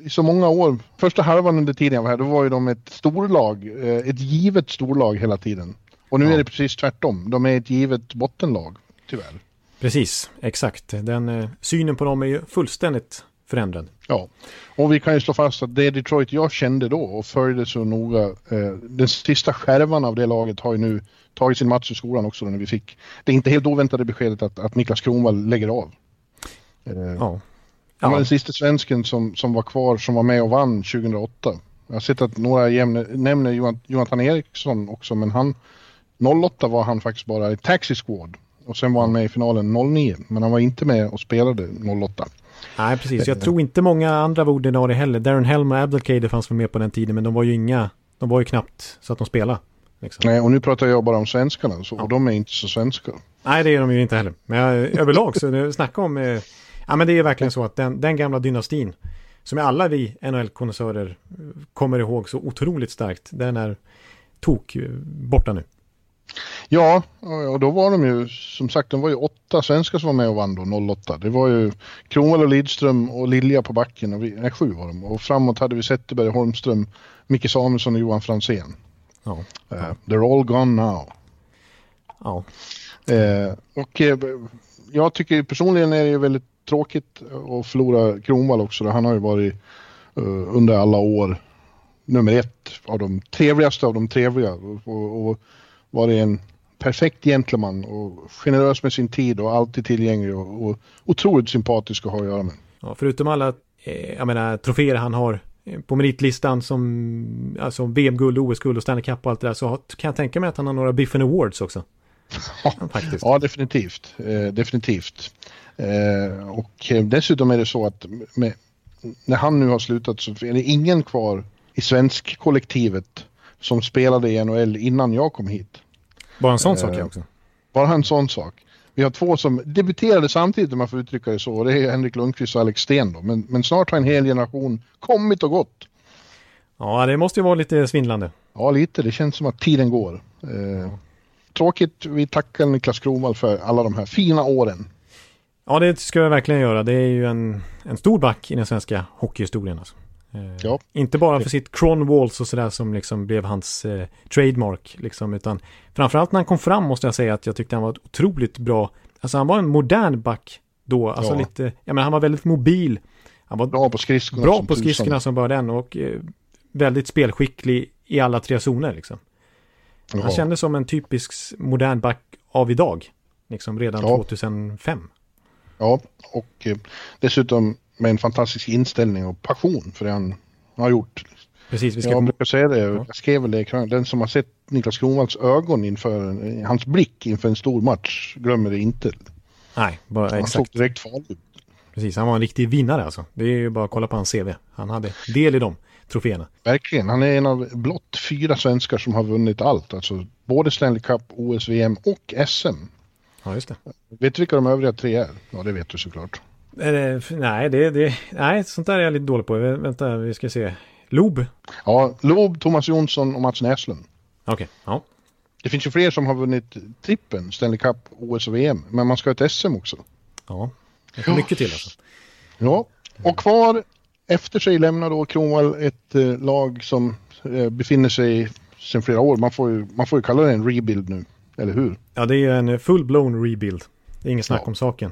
i så många år. Första halvan under tiden jag var här, då var ju de ett storlag, ett givet storlag hela tiden. Och nu ja. är det precis tvärtom. De är ett givet bottenlag, tyvärr. Precis, exakt. Den eh, synen på dem är ju fullständigt förändrad. Ja, och vi kan ju slå fast att det Detroit jag kände då och följde så noga. Eh, den sista skärvan av det laget har ju nu tagit sin match i skolan också när vi fick. Det är inte helt oväntade beskedet att, att Niklas Kronwall lägger av. Uh, ja. Han var ja. den sista svensken som, som var kvar, som var med och vann tjugohundraåtta. Jag har sett att några jämne, nämner Johan, Jonathan Eriksson också, men han noll åtta var han faktiskt bara i Taxi Squad och sen var han med i finalen noll nio, men han var inte med och spelade noll åtta. Nej precis, jag tror inte många andra var ordinarie heller. Darren Helm och Abdelkader fanns med på den tiden, men de var ju inga, de var ju knappt så att de spelade liksom. Nej, och nu pratar jag bara om svenskarna så, ja. och de är inte så svenska. Nej, det är de ju inte heller, men jag, överlag så nu snackar om eh, ja, men det är verkligen så att den, den gamla dynastin som alla vi N H L-konnässörer kommer ihåg så otroligt starkt, den är tok borta nu. Ja, och då var de ju, som sagt, de var ju åtta svenskar som var med och vann då, noll åtta. Det var ju Kronwall och Lidström och Lilja på backen, och vi, nej, sju var de. Och framåt hade vi Zetterberg, Holmström, Micke Samuelsson och Johan Franzén. Ja. Uh, they're all gone now. Ja. Uh, och uh, jag tycker personligen är det ju väldigt tråkigt att förlora Kronwall också. Han har ju varit uh, under alla år nummer ett av de trevligaste av de trevliga och, och varit en perfekt gentleman och generös med sin tid och alltid tillgänglig och, och otroligt sympatisk att ha att göra med. Ja, förutom alla eh, jag menar, troféer han har på meritlistan som alltså V M-guld, O S-guld och Stanley Cup och allt det där, så kan jag tänka mig att han har några Biffen Awards också. Ja, faktiskt. Ja, definitivt. Eh, definitivt. Eh, och dessutom är det så att med, när han nu har slutat så är det ingen kvar i svensk kollektivet som spelade i N H L innan jag kom hit. Bara en sån eh, sak också. Bara en sån sak. Vi har två som debuterade samtidigt, om man får uttrycka det så, och det är Henrik Lundqvist och Alex Sten då. Men, men snart har en hel generation kommit och gått. Ja, det måste ju vara lite svindlande. Ja, lite. Det känns som att tiden går. Eh, ja. Tråkigt. Vi tackar Niklas Kronwall för alla de här fina åren. Ja, det ska jag verkligen göra. Det är ju en, en stor back i den svenska hockeyhistorien. Alltså. Eh, ja. Inte bara för sitt Kronwalls och sådär som liksom blev hans eh, trademark. Liksom, utan framförallt när han kom fram måste jag säga att jag tyckte han var otroligt bra. Alltså han var en modern back då. Alltså ja. lite, jag menar, han var väldigt mobil. Han var bra på skridskorna, bra som, på skridskorna som bara den och eh, väldigt spelskicklig i alla tre zoner. Liksom. Ja. Han kändes som en typisk modern back av idag. Liksom redan ja. tjugohundrafem. Ja, och dessutom med en fantastisk inställning och passion för det han har gjort. Precis, vi ska... Jag brukar säga det, jag skrev väl det i krön. Den som har sett Niklas Kronwalls ögon inför, hans blick inför en stor match, glömmer det inte. Nej, bara han exakt. Han såg direkt farlig. Precis, han var en riktig vinnare alltså. Det är ju bara att kolla på hans C V. Han hade del i dem, troféerna. Verkligen, han är en av blott fyra svenskar som har vunnit allt. Alltså både Stanley Cup, O S, V M och S M. Ja, just det. Vet du vilka de övriga tre är? Ja, det vet du såklart. Nej, det, det, nej, sånt där är jag lite dålig på. Vänta, vi ska se. Lob? Ja, Lob, Thomas Jonsson och Mats Näslund. Okej, okay, ja. Det finns ju fler som har vunnit trippen, Stanley Cup, O S och V M. Men man ska ha ett S M också. Ja, det är mycket till alltså. Ja, och kvar efter sig lämnar då Kronwall ett eh, lag som eh, befinner sig sedan flera år. Man får, ju, man får ju kalla det en rebuild nu. Eller hur? Ja, det är ju en full-blown rebuild. Det är ingen snack ja. om saken.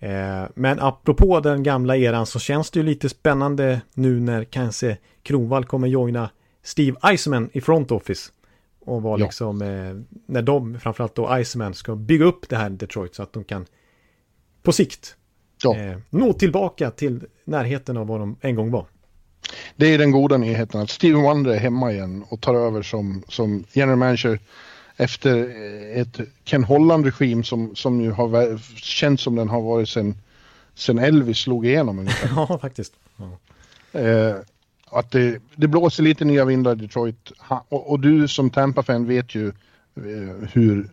Eh, men apropå den gamla eran så känns det ju lite spännande nu när kanske Kronwall kommer joina Steve Yzerman i front office. Och var ja. liksom, eh, när de, framförallt då Yzerman, ska bygga upp det här Detroit så att de kan på sikt ja. eh, nå tillbaka till närheten av vad de en gång var. Det är den goda nyheten att Steve Wonder är hemma igen och tar över som, som general manager efter ett Ken Holland-regim som, som ju har känts som den har varit sedan sen Elvis slog igenom ungefär. Ja, faktiskt. Ja. Eh, att det, det blåser lite nya vindar i Detroit. Ha, och, och du som Tampa-fan vet ju eh, hur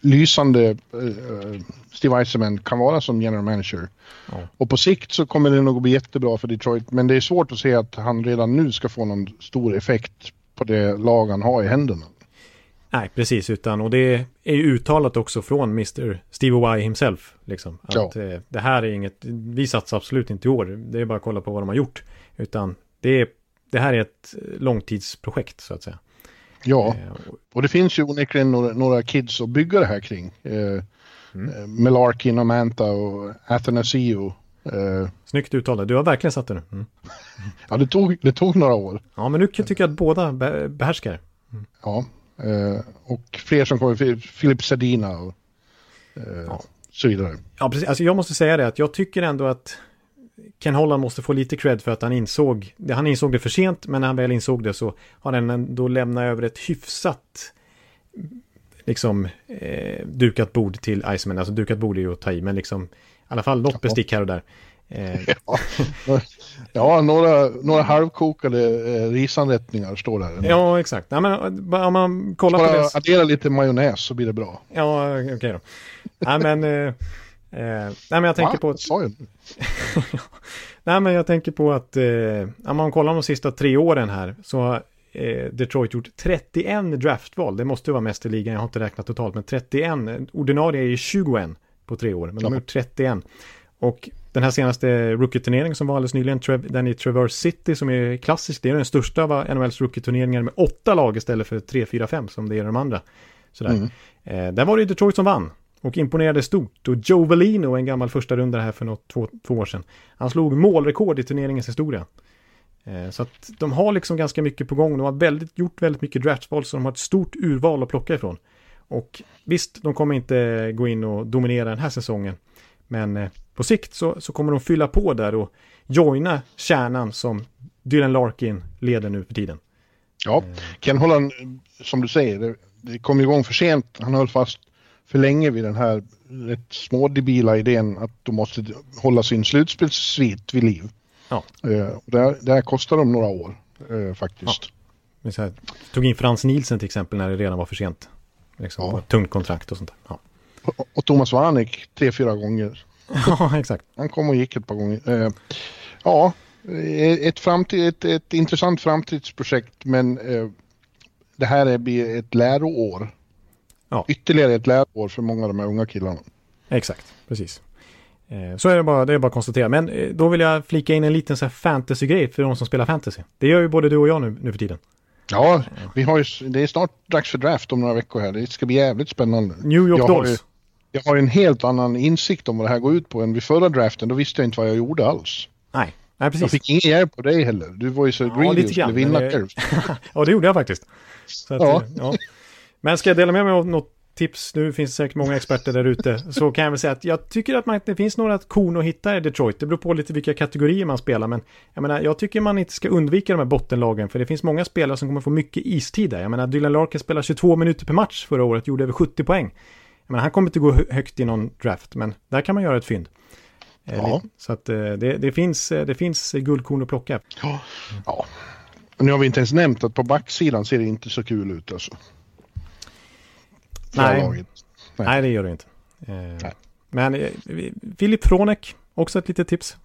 lysande eh, Steve Yzerman kan vara som general manager. Ja. Och på sikt så kommer det nog bli jättebra för Detroit. Men det är svårt att se att han redan nu ska få någon stor effekt på det lag han har i händerna. Nej, precis. Utan, och det är ju uttalat också från mister Steve Y himself. Liksom, att ja. eh, det här är inget, vi satsar absolut inte i år. Det är bara att kolla på vad de har gjort. Utan det, är, det här är ett långtidsprojekt så att säga. Ja, eh, och, och det finns ju onekligen några, några kids att bygga det här kring. Eh, mm. Melarkin och Manta och Athanasio. Eh. Snyggt uttalat. Du har verkligen satt det nu. Mm. Ja, det tog, det tog några år. Ja, men nu kan jag tycka att båda behärskar. Mm. Ja. Uh, och fler som kommer, Philip Zadina och uh, ja. så vidare. Ja, precis. Alltså, jag måste säga det att jag tycker ändå att Ken Holland måste få lite cred för att han insåg det, han insåg det för sent, men när han väl insåg det så har han ändå lämnat över ett hyfsat liksom eh, dukat bord till Yzerman. Alltså dukat bord är ju att ta i, men liksom i alla fall något bestick här och där. ja, ja några, några halvkokade eh, risanrättningar står där. Ja, exakt. Ja, men, om man kollar på det... addera lite majonnäs så blir det bra. Ja, okej okay då. Nej, men, eh, nej, men jag tänker Va? på... Att... nej, men jag tänker på att eh, om man kollar de sista tre åren här så har eh, Detroit gjort trettioett draftval. Det måste ju vara mest i ligan, jag har inte räknat totalt, men trettioett. Ordinarie är ju tjugoett på tre år, men ja. de har gjort trettioett. Och den här senaste rookie-turneringen som var alldeles nyligen, den i Traverse City som är klassisk, det är den största av N H L's rookie-turneringar med åtta lag istället för tre, fyra, fem som det är de andra. Sådär. Mm. Eh, där var det Detroit som vann och imponerade stort. Och Joe Velino, en gammal första runda här för något, två, två år sedan, han slog målrekord i turneringens historia. Eh, så att de har liksom ganska mycket på gång. De har väldigt, gjort väldigt mycket draftval så de har ett stort urval att plocka ifrån. Och visst, de kommer inte gå in och dominera den här säsongen, men... Eh, på sikt så, så kommer de fylla på där och joina kärnan som Dylan Larkin leder nu för tiden. Ja, Ken Holland, som du säger, det, det kom igång för sent. Han höll fast för länge vid den här rätt smådebila idén att de måste hålla sin slutspelssvit vid liv. Ja. Eh, där, där kostar de några år eh, faktiskt. Ja. Så här, tog in Frans Nielsen till exempel när det redan var för sent. Liksom, ja. På ett tungt kontrakt och sånt där. Ja. Och, och Thomas Warnick tre, fyra gånger. Ja, exakt. Han kom och gick ett par gånger. Eh, ja, ett, framtid, ett, ett intressant framtidsprojekt, men eh, det här blir ett läroår. Ja. Ytterligare ett läroår för många av de här unga killarna. Exakt, precis. Eh, så är det bara, det är bara att konstatera. Men eh, då vill jag flika in en liten så här fantasy-grej för de som spelar fantasy. Det gör ju både du och jag nu, nu för tiden. Ja, vi har ju, det är snart dags för draft om några veckor här. Det ska bli jävligt spännande. New York Dolls. Jag har en helt annan insikt om vad det här går ut på än vid förra draften. Då visste jag inte vad jag gjorde alls. Nej, nej precis. Jag fick ingen hjälp på dig heller. Du var ju så ja, greedy och skulle vinna det... Ja, det gjorde jag faktiskt. Så att, ja. Ja. Men ska jag dela med mig av något tips? Nu finns det säkert många experter där ute. Så kan jag väl säga att jag tycker att man, det finns några korn att hitta i Detroit. Det beror på lite vilka kategorier man spelar. Men jag menar, jag tycker man inte ska undvika de här bottenlagen. För det finns många spelare som kommer få mycket istid där. Jag menar, Dylan Larkin spelade tjugotvå minuter per match förra året. Gjorde över sjuttio poäng. Men han kommer inte gå högt i någon draft, men där kan man göra ett fynd. Ja. Så att det, det, finns, det finns guldkorn att plocka. Ja. Ja. Nu har vi inte ens nämnt att på backsidan ser det inte så kul ut. Alltså. Nej. Nej. Nej, det gör det inte. Nej. Men Filip Fronek, också ett litet tips.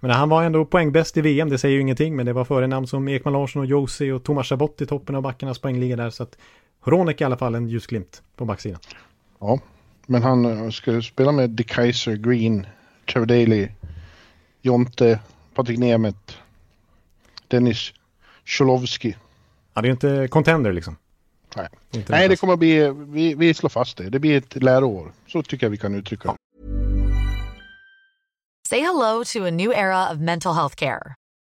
Men han var ändå poängbäst i V M, det säger ju ingenting, men det var före namn som Ekman Larsson och Josi och Thomas Chabot i toppen av backarnas poängliga där, så att Hronek i alla fall en ljusglimt på backsidan. Ja, men han ska spela med De Kaiser, Green, Trevor Daley, Jonte, Patrik Nemeth, Dennis Cholovski. Ja, det är inte contender liksom. Nej, inte Nej det kommer att bli, vi, vi slår fast det. Det blir ett läroår, så tycker jag vi kan uttrycka det. Ja. Say hello to a new era of mental health care.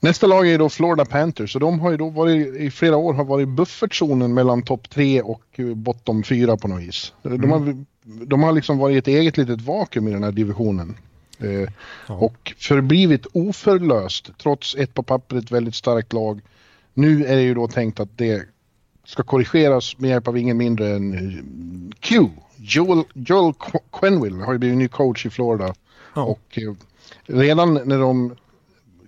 Nästa lag är då Florida Panthers, och de har ju då varit i flera år har varit buffertzonen mellan topp tre och bottom fyra på något vis. Mm. De har, de har liksom varit i ett eget litet vakuum i den här divisionen eh, ja. och förblivit oförlöst trots ett på pappret väldigt starkt lag. Nu är det ju då tänkt att det ska korrigeras med hjälp av ingen mindre än Q. Joel, Joel Quenneville har ju blivit ny coach i Florida ja. och eh, redan när de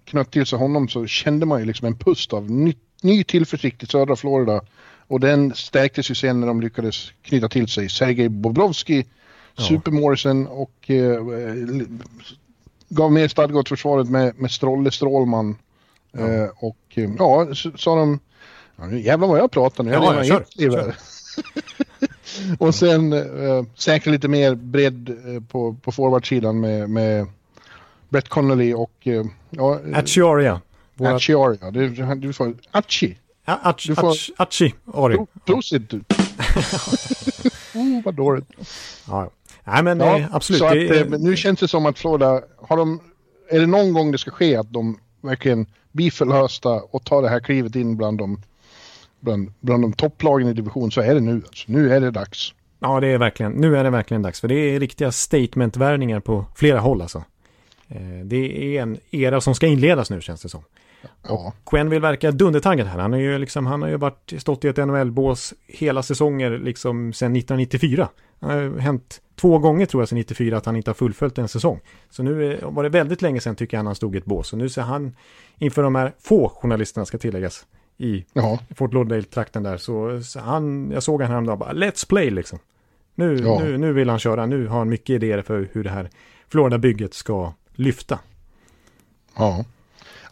knöt till sig honom så kände man ju liksom en pust av ny, ny tillförsikt i södra Florida, och den stärktes ju sen när de lyckades knyta till sig Sergej Bobrovski, ja. Super Morrison och eh, gav mer stadga åt försvaret med, med Strolle Strålman ja. eh, och ja, så, sa de ja, jävlar vad jag pratar nu, jag ja, ja, kör, kör. Och sen eh, säkert lite mer bredd eh, på, på forwardsidan med, med Brett Connolly och ja, Atchiari. Våra... Atchiari. Du, du får Atchi. Atchi. Atchi. Prosit du. Oh, vad dåligt. Ja. Nej, men ja, nej, absolut. Så att, det... men nu känns det som att Florida, har de, är det någon gång det ska ske att de verkligen blir förlösta och tar det här klivet in bland de, bland, bland de topplagen i division, så är det nu. Alltså, nu är det dags. Ja, det är verkligen, nu är det verkligen dags. För det är riktiga statement-värvningar på flera håll alltså. Det är en era som ska inledas nu, känns det som. Ja. Quenneville vill verka dundertaggad här. Han, är ju liksom, han har ju varit, stått i ett N H L-bås hela säsonger liksom sedan nittonhundranittiofyra. Det har hänt två gånger tror jag sedan nittiofyra att han inte har fullföljt en säsong. Så nu var det väldigt länge sedan tycker jag han stod i ett bås. Så nu ser han inför de här få journalisterna ska tilläggas i ja. Fort Lauderdale-trakten där. Så, så han, jag såg han häromdagen bara let's play liksom. Nu, ja. nu, nu vill han köra. Nu har han mycket idéer för hur det här Florida-bygget ska lyfta. Ja.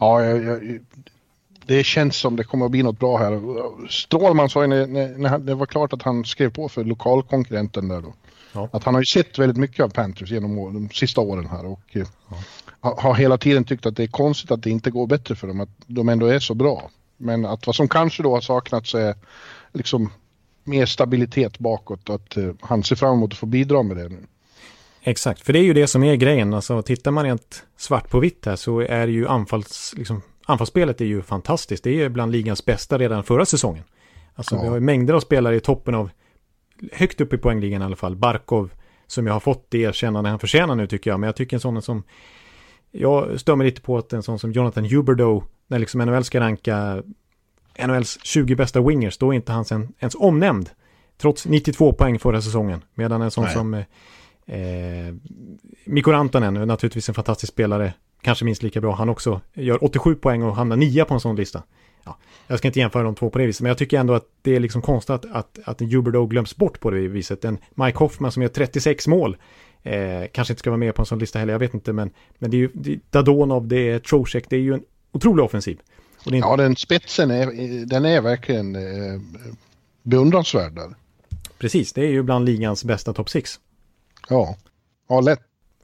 Ja, jag, jag, det känns som det kommer att bli något bra här. Strålman sa ju när, när det var klart att han skrev på för lokalkonkurrenten där då. Ja. Att han har ju sett väldigt mycket av Panthers genom de sista åren här och ja. har hela tiden tyckt att det är konstigt att det inte går bättre för dem, att de ändå är så bra. Men att vad som kanske då har saknats är liksom mer stabilitet bakåt, att han ser fram emot att få bidra med det nu. Exakt, för det är ju det som är grejen. Alltså, tittar man rent svart på vitt här så är ju anfalls, liksom, anfallsspelet är ju fantastiskt. Det är ju bland ligans bästa redan förra säsongen. Alltså, ja. Vi har ju mängder av spelare i toppen av, högt upp i poängligan i alla fall. Barkov, som jag har fått det erkännande han förtjänar nu tycker jag. Men jag tycker en sån som, jag stömer lite på att en sån som Jonathan Huberdeau, när liksom N H L ska ranka N H L:s tjugo bästa wingers, då är inte han sen, ens omnämnd. Trots nittiotvå poäng förra säsongen. Medan en sån Nej. som... Eh, Mikko Rantanen är naturligtvis en fantastisk spelare, kanske minst lika bra, han också gör åttiosju poäng och hamnar nia på en sån lista. Ja, jag ska inte jämföra de två på det viset, men jag tycker ändå att det är liksom konstigt att, att, att en Huberdeau glöms bort på det viset. En Mike Hoffman som gör trettiosex mål eh, kanske inte ska vara med på en sån lista heller, jag vet inte, men, men det är ju det, Dadonov, det är Trocheck, det är ju en otrolig offensiv. Och det är inte... Ja, den spetsen är, den är verkligen eh, beundransvärd där. Precis, det är ju bland ligans bästa topp sex. Ja, ja lätt.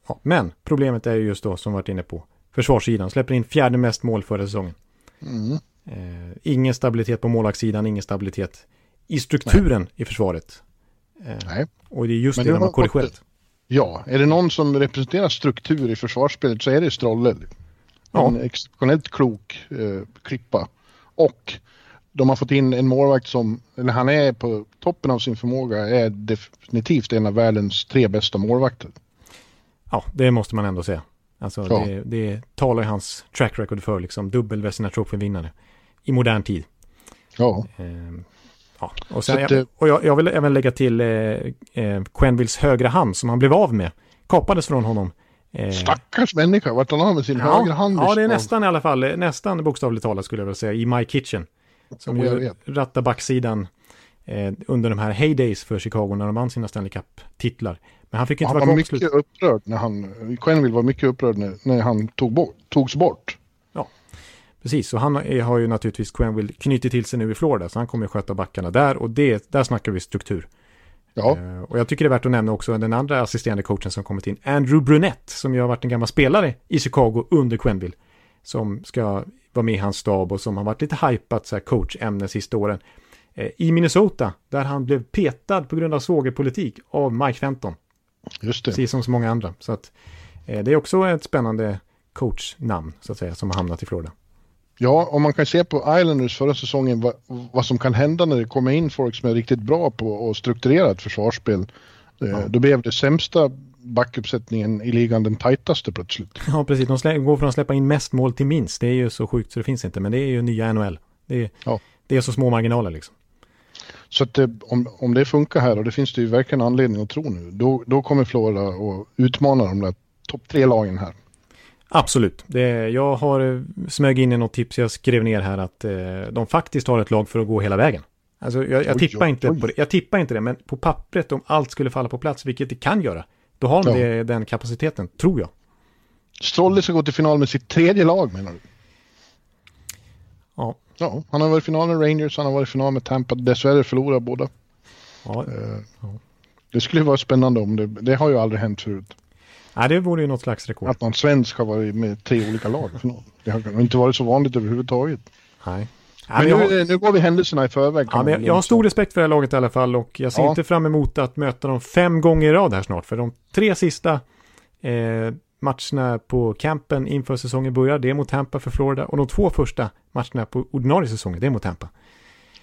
Ja, men problemet är ju just då som varit inne på försvarssidan. Släpper in fjärde mest mål förra säsongen. Mm. Eh, ingen stabilitet på målvaktssidan, ingen stabilitet i strukturen Nej. i försvaret. Eh, Nej. Och det är just men det de har korrigerat. Ja, är det någon som representerar struktur i försvarsspelet så är det Strolle. Ja. En exceptionellt klok eh, klippa. Och de har fått in en målvakt som, när han är på toppen av sin förmåga, är definitivt en av världens tre bästa målvakter. Ja, det måste man ändå säga. Alltså, ja. det, det talar hans track record för, liksom dubbel Vezina Trophy-vinnare i modern tid. Ja. Ehm, ja. Och, sen, att, jag, och jag, jag vill även lägga till eh, eh, Quenvilles högra hand som han blev av med, kapades från honom. Eh, Stackars människa, vart han har med sin ja, högra hand. Ja, det är nästan i alla fall, nästan bokstavligt talat skulle jag vilja säga, i My Kitchen. Som ju rattar backsidan eh, under de här heydays för Chicago när de vann sina Stanley Cup-titlar. Men han fick inte han vara var mycket slut. upprörd när han, Quenneville var mycket upprörd när, när han tog bort, togs bort. Ja, precis. Och han har ju naturligtvis Quenneville knutit till sig nu i Florida, så han kommer ju sköta backarna där, och det, där snackar vi struktur. Ja. Eh, och jag tycker det är värt att nämna också den andra assisterande coachen som kommit in, Andrew Brunette, som ju har varit en gammal spelare i Chicago under Quenneville, som ska vara med i hans stab och som har varit lite hypat så här coachämne sista åren. Eh, I Minnesota, där han blev petad på grund av svågerpolitik av Mike Fenton. Just det. Precis som så många andra. Så att, eh, det är också ett spännande coachnamn så att säga, som har hamnat i Florida. Ja, om man kan se på Islanders förra säsongen vad, vad som kan hända när det kommer in folk som är riktigt bra på och strukturerat försvarsspel. Eh, ja. Då blev det sämsta backuppsättningen i ligan den tajtaste plötsligt. Ja, precis. De slä- går från att släppa in mest mål till minst. Det är ju så sjukt så det finns inte. Men det är ju nya N H L. Det är, ja. Det är så små marginaler liksom. Så att det, om, om det funkar här, och det finns det ju verkligen anledning att tro nu, då, då kommer Florida att utmana de där topp tre lagen här. Absolut. Det, jag har smög in i något tips jag skrev ner här att eh, de faktiskt har ett lag för att gå hela vägen. Alltså jag, jag, oj, tippar oj, inte oj. På det. jag tippar inte det, men på pappret om allt skulle falla på plats, vilket det kan göra, då har de ja. den kapaciteten, tror jag. Strolle ska gå till final med sitt tredje lag, menar du? Ja. Ja, han har varit i final med Rangers, han har varit i final med Tampa. Dessvärre förlorar båda. Ja. Ja. Det skulle vara spännande om det. Det har ju aldrig hänt förut. Nej, det vore ju något slags rekord. Att någon svensk har varit med tre olika lag. Det har inte varit så vanligt överhuvudtaget. Nej. Men nu, har... nu går vi händelserna i förväg. Ja, men jag, jag har stor respekt för det här laget i alla fall, och jag ser ja. inte fram emot att möta dem fem gånger i rad här snart, för de tre sista eh, matcherna på campen inför säsongen börjar, det är mot Tampa för Florida, och de två första matcherna på ordinarie säsongen, det är mot Tampa.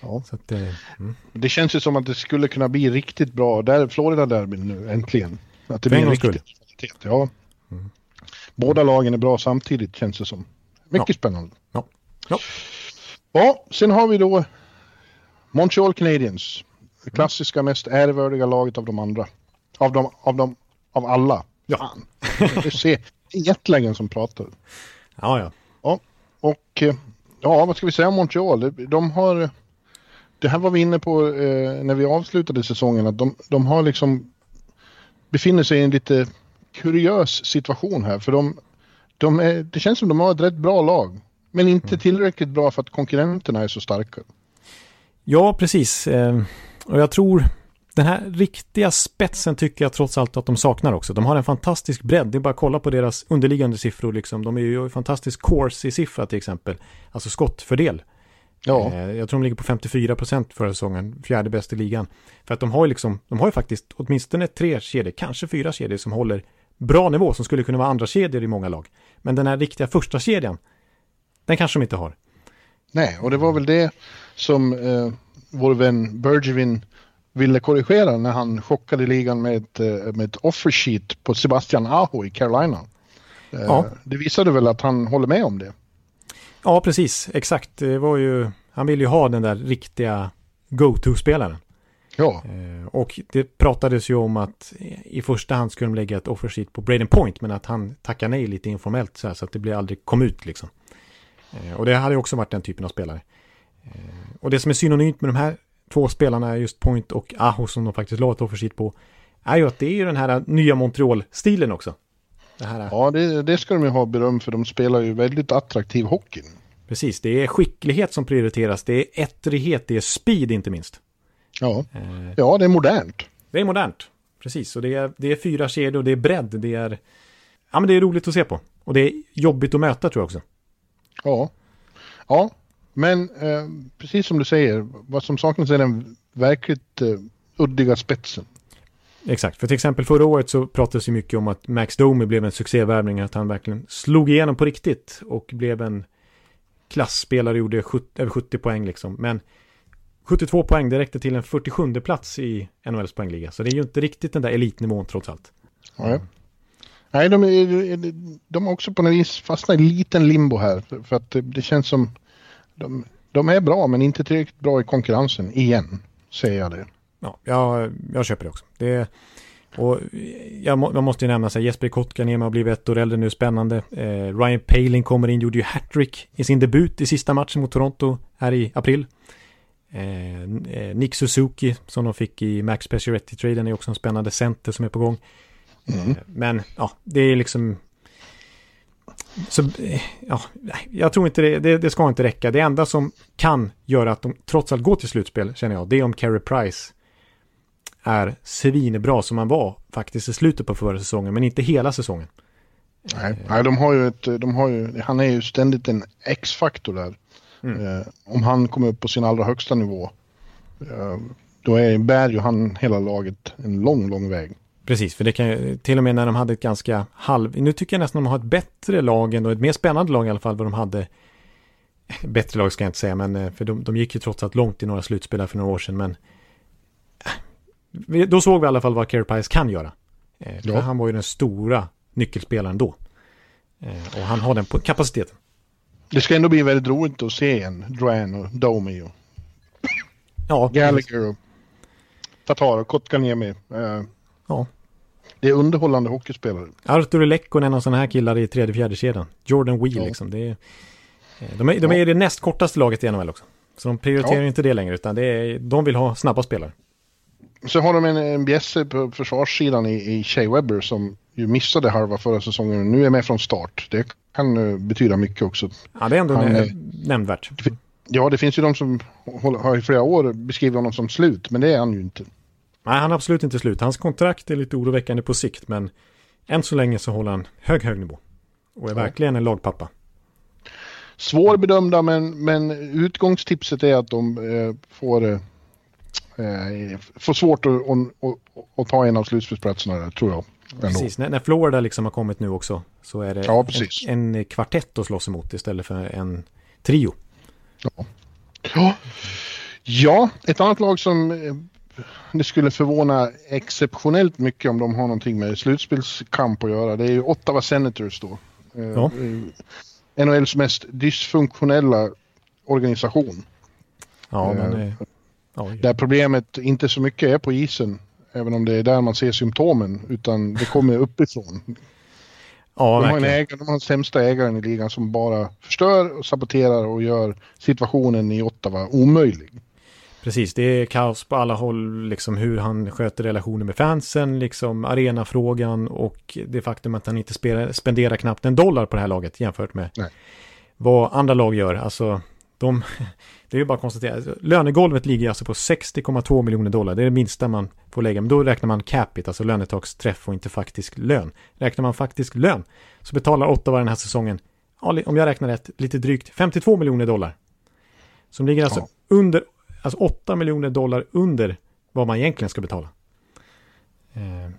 Ja. Så att, eh, mm. Det känns ju som att det skulle kunna bli riktigt bra där, Florida derbyn nu, äntligen. Att det blir en riktigt kvalitet, ja. Mm. Båda lagen är bra samtidigt, känns det som. Mycket ja. spännande. Ja. ja. Ja, sen har vi då Montreal Canadiens, det klassiska mest ärevördiga laget av de andra. Av dem, av dem, av alla. Ja, du ser jättelängen som pratar. Ja, ja. Ja, och ja, vad ska vi säga om Montreal? De har, det här var vi inne på eh, när vi avslutade säsongen, att de, de har liksom befinner sig i en lite kuriös situation här, för de, de är, det känns som de har ett rätt bra lag. Men inte tillräckligt bra för att konkurrenterna är så starka. Ja, precis. Och jag tror den här riktiga spetsen tycker jag trots allt att de saknar också. De har en fantastisk bredd. Det är bara att kolla på deras underliggande siffror. Liksom. De är ju en fantastisk course i siffra till exempel. Alltså skottfördel. Ja. Jag tror de ligger på femtiofyra procent förra säsongen. Fjärde bäst i ligan. För att de har ju, liksom, de har ju faktiskt åtminstone tre kedjor, kanske fyra kedjor som håller bra nivå. Som skulle kunna vara andra kedjor i många lag. Men den här riktiga första kedjan, den kanske de inte har. Nej, och det var väl det som eh, vår vän Bergevin ville korrigera när han chockade ligan med ett, med ett offer sheet på Sebastian Aho i Carolina. Eh, ja. Det visade väl att han håller med om det. Ja, precis. Exakt. Det var ju, han ville ju ha den där riktiga go-to-spelaren. Ja. Eh, och det pratades ju om att i första hand skulle de lägga ett offer sheet på Braden Point, men att han tackade nej lite informellt så, här, så att det blir aldrig kom ut liksom. Och det hade också varit den typen av spelare. Och det som är synonymt med de här två spelarna, just Point och Aho som de faktiskt låter för sitt på, är ju att det är ju den här nya Montreal-stilen också. Det här... Ja, det, det ska de ju ha beröm för. De spelar ju väldigt attraktiv hockey. Precis, det är skicklighet som prioriteras. Det är ettrighet, det är speed inte minst. Ja, ja det är modernt. Det är modernt, precis. Och det är, det är fyra kedjor, det är bredd. Det är... Ja, men det är roligt att se på. Och det är jobbigt att möta tror jag också. Ja, ja. Men eh, precis som du säger, vad som saknas är den verkligt eh, uddiga spetsen. Exakt, för till exempel förra året så pratades ju mycket om att Max Domi blev en succévärvning, att han verkligen slog igenom på riktigt och blev en klassspelare och gjorde sjuttio, över sjuttio poäng liksom. Men sjuttiotvå poäng, det räckte till en fyrtiosjunde plats i N H L:s poängliga, så det är ju inte riktigt den där elitnivån trots allt. Ja. Nej, de är, de är också på något vis fastna i liten limbo här. För att det känns som de, de är bra, men inte tillräckligt bra i konkurrensen igen, säger jag det. Ja, jag, jag köper det också. Det, och jag, må, jag måste ju nämna så här, Jesper Kotkaniemi har blivit ett år äldre nu, spännande. Eh, Ryan Poehling kommer in, gjorde ju hattrick i sin debut i sista matchen mot Toronto här i april. Eh, Nick Suzuki som de fick i Max Pacioretty-traden är också en spännande center som är på gång. Mm. Eh, men ja, det är liksom så, ja, jag tror inte det, det, det ska inte räcka. Det enda som kan göra att de trots allt går till slutspel, känner jag, det är om Carey Price är svinbra som han var faktiskt i slutet på förra säsongen, men inte hela säsongen. Nej, nej de har ju ett, de har ju, han är ju ständigt en X-faktor där. Mm. Eh, om han kommer upp på sin allra högsta nivå, eh, då är, bär ju han hela laget en lång, lång väg. Precis, för det kan ju, till och med när de hade ett ganska halv... Nu tycker jag nästan de har ett bättre lag ändå, ett mer spännande lag i alla fall, vad de hade. Bättre lag ska jag inte säga, men för de, de gick ju trots allt långt i några slutspelare för några år sedan, men då såg vi i alla fall vad Carey Price kan göra. Eh, för ja. Han var ju den stora nyckelspelaren då. Eh, och han har den på kapaciteten. Det ska ändå bli väldigt roligt att se en Drouin och Domi och ja, Gallagher och Tatar och Kotkaniemi. Eh, ja. Det är underhållande hockeyspelare. Arturi Lekkonen och sådana här killar i tredje fjärde kedjan. Jordan Wheel ja. liksom. Det är, de är, de är ja. det näst kortaste laget i N H L också. Så de prioriterar ja. inte det längre, utan det är, de vill ha snabba spelare. Så har de en, en bjässe på försvarssidan i, i Shea Weber som ju missade halva förra säsongen och nu är med från start. Det kan uh, betyda mycket också. Ja, det är ändå Han, är, nämnvärt. Ja, det finns ju de som håller, har i flera år beskrivit honom som slut, men det är han ju inte. Nej, han är absolut inte slut. Hans kontrakt är lite oroväckande på sikt, men än så länge så håller han hög, hög nivå och är ja. verkligen en lagpappa. Svårbedömda, men, men utgångstipset är att de eh, får... Eh, Får svårt att, att, att ta en av slutspelsplatserna, tror jag. Precis, när, när Florida liksom har kommit nu också så är det ja, en, en kvartett att slåss emot istället för en trio. Ja. Ja. ja, ett annat lag som det skulle förvåna exceptionellt mycket om de har någonting med slutspelskamp att göra, det är ju Ottawa Senators då. Ja. N H L:s mest dysfunktionella organisation. Ja, men det... Där problemet inte så mycket är på isen, även om det är där man ser symptomen, utan det kommer uppifrån. Ja, de, har en ägare, de har den sämsta ägaren i ligan som bara förstör och saboterar och gör situationen i Ottawa omöjlig. Precis, det är kaos på alla håll, liksom hur han sköter relationer med fansen, liksom arenafrågan och det faktum att han inte spelar, spenderar knappt en dollar på det här laget jämfört med Nej. vad andra lag gör. Alltså... De, det är ju bara att konstatera. Lönegolvet ligger alltså på sextio komma två miljoner dollar. Det är det minsta man får lägga. Men då räknar man capita, alltså lönetaksträff och inte faktisk lön. Räknar man faktisk lön så betalar Ottawa den här säsongen, om jag räknar rätt, lite drygt femtiotvå miljoner dollar. Som ligger alltså ja. under, alltså åtta miljoner dollar under vad man egentligen ska betala eh,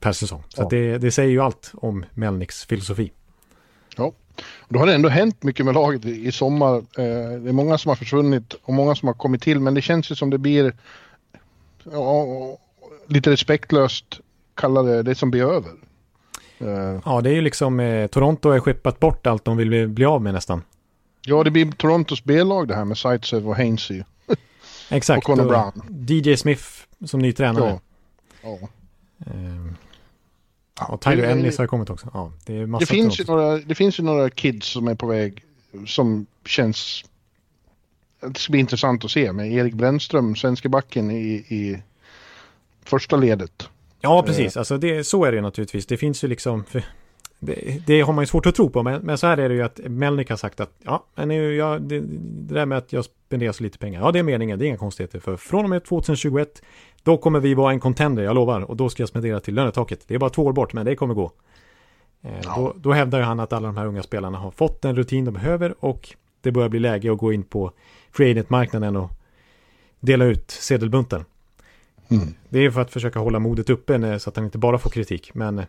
per säsong. Så ja. att det, det säger ju allt om Melniks filosofi. Ja. Då har det ändå hänt mycket med laget i sommar. Det är många som har försvunnit och många som har kommit till, men det känns ju som det blir ja, lite respektlöst kallar det, det som blir över. Ja, det är ju liksom eh, Toronto har skeppat bort allt de vill bli, bli av med nästan. Ja, det blir Torontos B-lag det här med Zaitsev och Hainsey. Exakt, och Connor Brown. D J Smith som ny tränare. Ja, ja. Ehm. Ja, Tyler Ennis har kommit också. Ja, det, är det, finns ju några, det finns ju några kids som är på väg som känns... Det ska bli intressant att se med Erik Brännström, svenska backen i, i första ledet. Ja, precis. Alltså det, så är det naturligtvis. Det finns ju liksom... Det, det har man ju svårt att tro på, men, men så här är det ju att Melnick har sagt att ja, men jag, det, det där med att jag spenderar så lite pengar, ja det är meningen, det är inga konstigheter, för från och med tjugohundratjugoett då kommer vi vara en contender, jag lovar, och då ska jag spendera till lönetaket, det är bara två år bort men det kommer gå. Eh, ja. då, då hävdar ju han att alla de här unga spelarna har fått den rutin de behöver och det börjar bli läge att gå in på free agent-marknaden och dela ut sedelbunten. Mm. Det är för att försöka hålla modet uppe så att han inte bara får kritik, men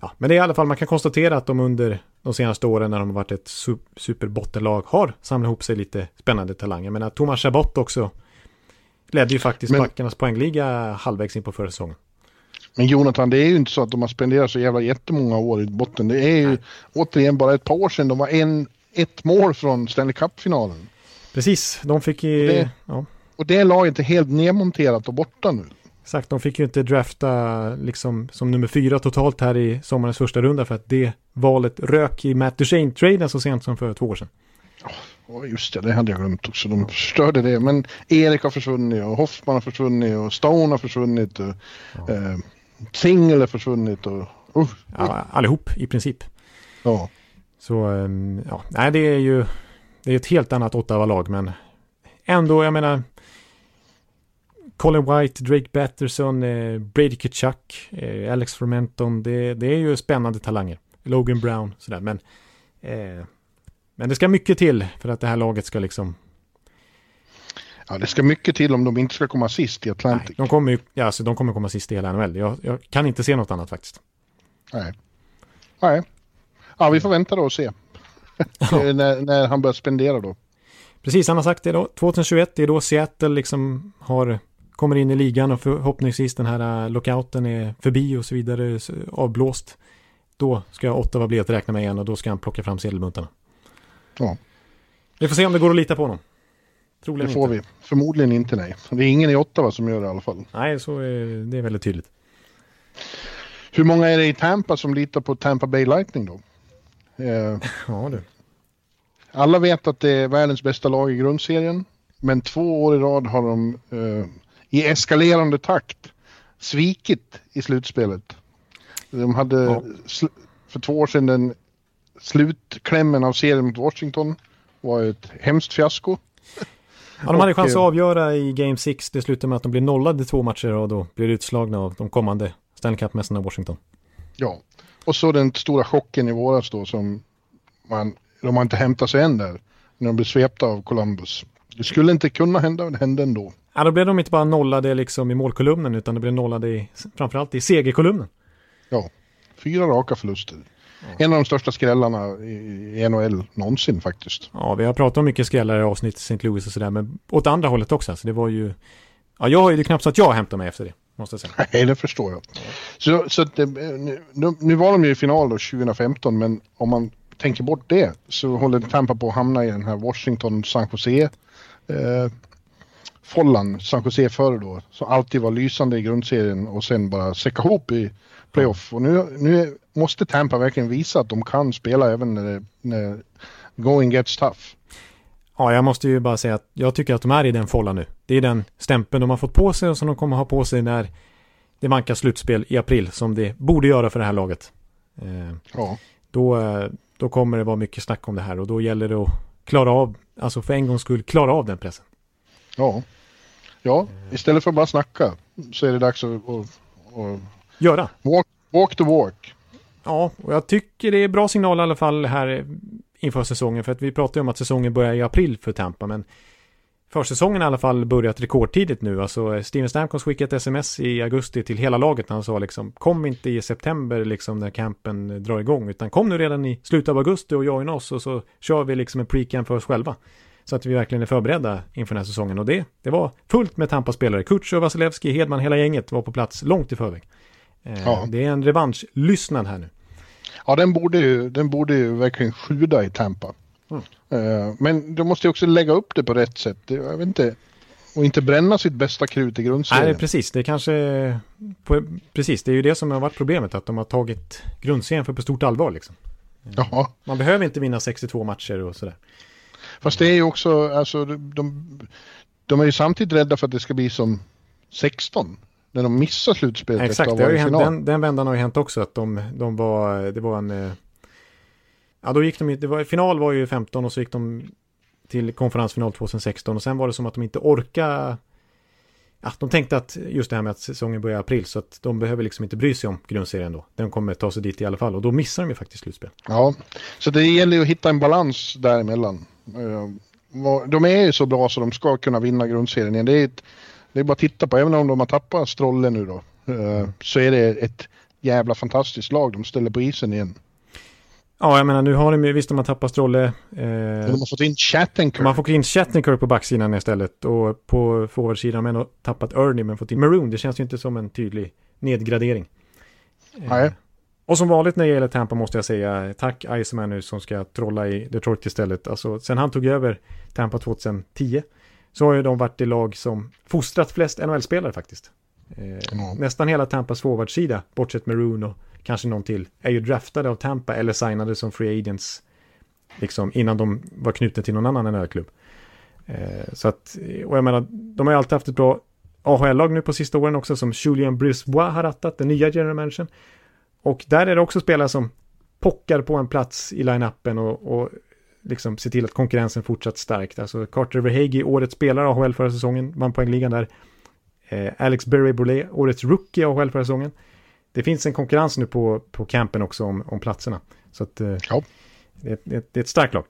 Ja, men det är i alla fall, man kan konstatera att de under de senaste åren när de har varit ett superbottenlag har samlat ihop sig lite spännande talanger. Men att Thomas Chabot också ledde ju faktiskt men, backarnas poängliga halvvägs in på förra säsongen. Men Jonathan, det är ju inte så att de har spenderat så jävla jättemånga år i botten. Det är ju Nej. återigen bara ett par år sedan de var en, ett mål från Stanley Cup-finalen. Precis, de fick ju... Det, ja. Och det laget är helt nedmonterat och borta nu. Exakt, de fick ju inte drafta liksom som nummer fyra totalt här i sommarens första runda för att det valet rök i Matt Duchene-traden så sent som för två år sedan. Oh, just det, det hade jag glömt också. De förstörde det. Men Erik har försvunnit och Hoffman har försvunnit och Stone har försvunnit och ja. eh, Single har försvunnit och uh, ja, allihop i princip. Ja. Så ja, nej, det är ju det är ett helt annat Ottawa-lag, men ändå, jag menar, Colin White, Drake Batterson, eh, Brady Tkachuk, eh, Alex Fermenton, det, det är ju spännande talanger. Logan Brown, sådär, men eh, men det ska mycket till för att det här laget ska liksom... Ja, det ska mycket till om de inte ska komma sist i Atlantic. Nej, de kommer ju, ja, alltså, de kommer komma sist i hela N H L. Jag, jag kan inte se något annat faktiskt. Nej. Nej. Ja, vi får vänta då och se. när, när han börjar spendera då. Precis, han har sagt det då. tjugohundratjugoett, det är då Seattle liksom har, kommer in i ligan och förhoppningsvis den här lockouten är förbi och så vidare, avblåst. Då ska Ottawa bli att räkna med igen och då ska han plocka fram sedelbuntarna. Ja. Vi får se om det går att lita på honom. Troligen det får inte. Vi. Förmodligen inte, nej. Det är ingen i Ottawa som gör det i alla fall. Nej, så är, det är väldigt tydligt. Hur många är det i Tampa som litar på Tampa Bay Lightning då? Eh, ja, du. Alla vet att det är världens bästa lag i grundserien, men två år i rad har de eh, i eskalerande takt svikit i slutspelet. De hade ja. sl- för två år sedan den slutklämmen av serien mot Washington var ett hemskt fiasko. Ja, de hade och, chans att avgöra i Game sex. Det slutade med att de blev nollade två matcher och då blir utslagna av de kommande Stanley Cup-mästarna i Washington. Ja, och så den stora chocken i våras då som man, de har inte hämtat sig än där när de blev svepta av Columbus. Det skulle inte kunna hända, men det hände ändå. Ja, då blev de inte bara nollade liksom i målkolumnen utan de blev nollade i, framförallt i segerkolumnen. Ja, fyra raka förluster. Ja. En av de största skrällarna i N H L någonsin faktiskt. Ja, vi har pratat om mycket skrällar i avsnitt Saint Louis och sådär, men åt andra hållet också. Så det var ju... Ja, jag har ju knappt så att jag hämtar mig efter det, måste jag säga. Nej, det förstår jag. Ja. Så, så det, nu, nu var de ju i final då, tjugohundrafemton, men om man tänker bort det så håller Tampa på att hamna i den här Washington-San Jose-follan. Eh, San Jose före då, så alltid var lysande i grundserien och sen bara säcka ihop i playoff. Och nu, nu måste Tampa verkligen visa att de kan spela även när, det, när going gets tough. Ja, jag måste ju bara säga att jag tycker att de är i den follan nu. Det är den stämpeln de har fått på sig och som de kommer ha på sig när det vankar slutspel i april som det borde göra för det här laget. Eh, ja. Då, då kommer det vara mycket snack om det här och då gäller det att klara av, alltså för en gångs skull klara av den pressen. Ja, ja istället för att bara snacka så är det dags att... att, att... göra. Walk, walk the walk. Ja, och jag tycker det är bra signal i alla fall här inför säsongen, för att vi pratar ju om att säsongen börjar i april för Tampa, men försäsongen i alla fall börjat rekordtidigt nu. Alltså Steven Stamkos skickade ett sms i augusti till hela laget när han sa liksom, kom inte i september liksom när campen drar igång, utan kom nu redan i slutet av augusti och joina oss och så kör vi liksom en pre-camp för oss själva så att vi verkligen är förberedda inför den här säsongen. Och det, det var fullt med Tampa-spelare. Kutcher, Vasilevski, Hedman, hela gänget var på plats långt i förväg. Ja. Det är en revanschlyssnad här nu. Ja, den borde ju, den borde ju verkligen sjuda i Tampa. Mm. Men de måste ju också lägga upp det på rätt sätt. Jag vet inte, och inte bränna sitt bästa krut i grundserien. Nej, precis. Det är kanske precis, det är ju det som har varit problemet, att de har tagit grundserien för på stort allvar liksom. Ja. Man behöver inte vinna sextiotvå matcher och sådär. Fast det är ju också alltså de de är ju samtidigt rädda för att det ska bli som sexton. När de missar slutspelet. Exakt, det har ju hänt, den, den vändan har ju hänt också att de, de var, det var en ja då gick de, det var, final var ju femton och så gick de till konferensfinal tjugohundrasexton och sen var det som att de inte orkade, att de tänkte att just det här med att säsongen börjar i april så att de behöver liksom inte bry sig om grundserien då. Den kommer ta sig dit i alla fall och då missar de ju faktiskt slutspel. Ja, så det gäller ju att hitta en balans däremellan. De är ju så bra så de ska kunna vinna grundserien. Det är ett Det är bara att titta på, även om de har tappat Strolle nu då, så är det ett jävla fantastiskt lag de ställer på isen igen. Ja, jag menar, nu har de ju, visst de har tappat Strolle. Eh, de har fått in Chattenkirk. Man får in Chattenkirk på backsidan istället och på forwardsidan har man tappat Ernie men fått in Maroon. Det känns ju inte som en tydlig nedgradering. Nej. Eh, och som vanligt när det gäller Tampa måste jag säga tack Iceman nu som ska trolla i Detroit istället. Alltså, sen han tog över Tampa tjugohundratio så har ju de varit i lag som fostrat flest N H L-spelare faktiskt. Eh, mm. Nästan hela Tampas forwardsida, bortsett med Maroon och kanske någon till, är ju draftade av Tampa eller signade som free agents liksom, innan de var knutna till någon annan N H L-klubb. Eh, så att, och jag menar, de har ju alltid haft ett bra A H L-lag nu på sista åren också, som Julien Brisebois har rattat, den nya general managern. Och där är det också spelare som pockar på en plats i line-upen och, och liksom ser till att konkurrensen fortsatt starkt. Alltså Carter Verhaeghe, årets spelare A H L förra säsongen, vann poängligan där. Eh, Alex Berry-Brulé, årets rookie A H L förra säsongen. Det finns en konkurrens nu på, på campen också om, om platserna. Så att eh, ja. det, det, det är ett starkt lag.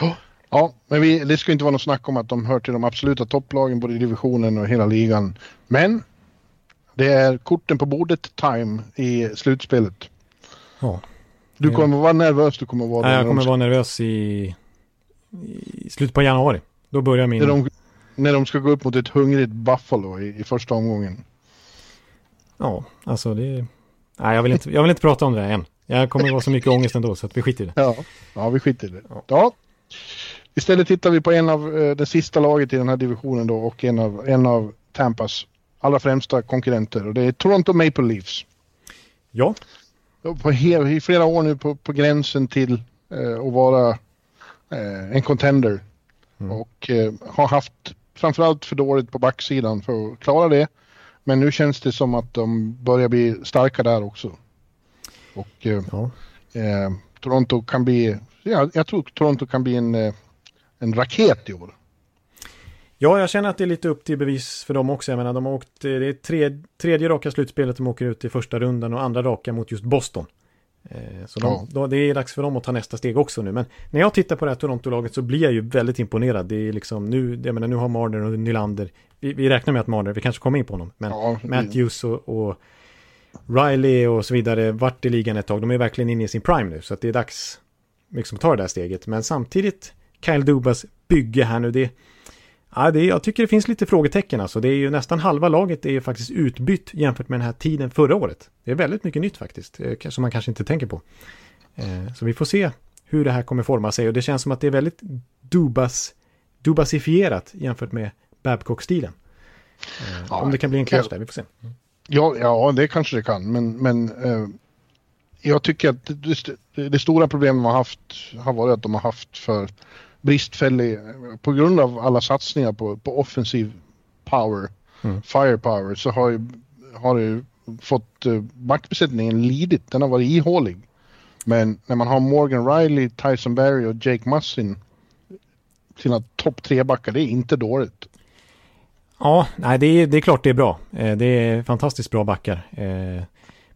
Ja, ja men vi, det ska inte vara något snack om att de hör till de absoluta topplagen, både i divisionen och hela ligan. Men det är korten på bordet time i slutspelet. Ja. Du kommer vara nervös, du kommer vara... Nej, jag kommer ska... vara nervös i, i slutet på januari. Då börjar min... När de, när de ska gå upp mot ett hungrigt Buffalo i, i första omgången. Ja, alltså det... Nej, jag vill inte, jag vill inte prata om det än. Jag kommer vara så mycket ångest ändå, så att vi skiter i det. Ja, ja vi skiter i det. Ja. Ja. Istället tittar vi på en av eh, det sista laget i den här divisionen då, och en av, en av Tampas allra främsta konkurrenter. Och det är Toronto Maple Leafs. Ja, På hel, i flera år nu på, på gränsen till eh, att vara eh, en contender. Mm. Och eh, har haft framförallt för dåligt på backsidan för att klara det. Men nu känns det som att de börjar bli starka där också. Och eh, ja. eh, Toronto kan bli, ja, jag tror Toronto kan bli en, en raket i år. Ja, jag känner att det är lite upp till bevis för dem också. Jag menar, de har åkt, det är tredje, tredje raka slutspelet de åker ut i första rundan och andra raka mot just Boston. Eh, så de, ja. då, det är dags för dem att ta nästa steg också nu. Men när jag tittar på det här Toronto-laget så blir jag ju väldigt imponerad. Det är liksom nu, jag menar, nu har Marner och Nylander. Vi, vi räknar med att Marner, vi kanske kommer in på honom. Men ja, Matthews och, och Riley och så vidare vart i ligan ett tag. De är verkligen inne i sin prime nu. Så att det är dags liksom, att ta det där steget. Men samtidigt, Kyle Dubas bygge här nu, det Ja, det är, jag tycker det finns lite frågetecken. Alltså. Det är ju nästan halva laget är ju faktiskt utbytt jämfört med den här tiden förra året. Det är väldigt mycket nytt faktiskt, som man kanske inte tänker på. Eh, så vi får se hur det här kommer forma sig. Och det känns som att det är väldigt dubas, dubasifierat jämfört med Babcock-stilen. Eh, ja, om det kan bli en clash där, vi får se. Mm. Ja, ja, det kanske det kan. Men, men eh, jag tycker att det, det stora problemet de har haft har varit att de har haft för... bristfällig på grund av alla satsningar på, på offensiv power, mm. firepower, så har ju, har ju fått uh, backbesättningen lidit. Den har varit ihålig. Men när man har Morgan Riley, Tyson Barrie och Jake Mussin, sina topp tre backar, det är inte dåligt. Ja, nej, det, är, det är klart det är bra. Eh, det är fantastiskt bra backar. Eh,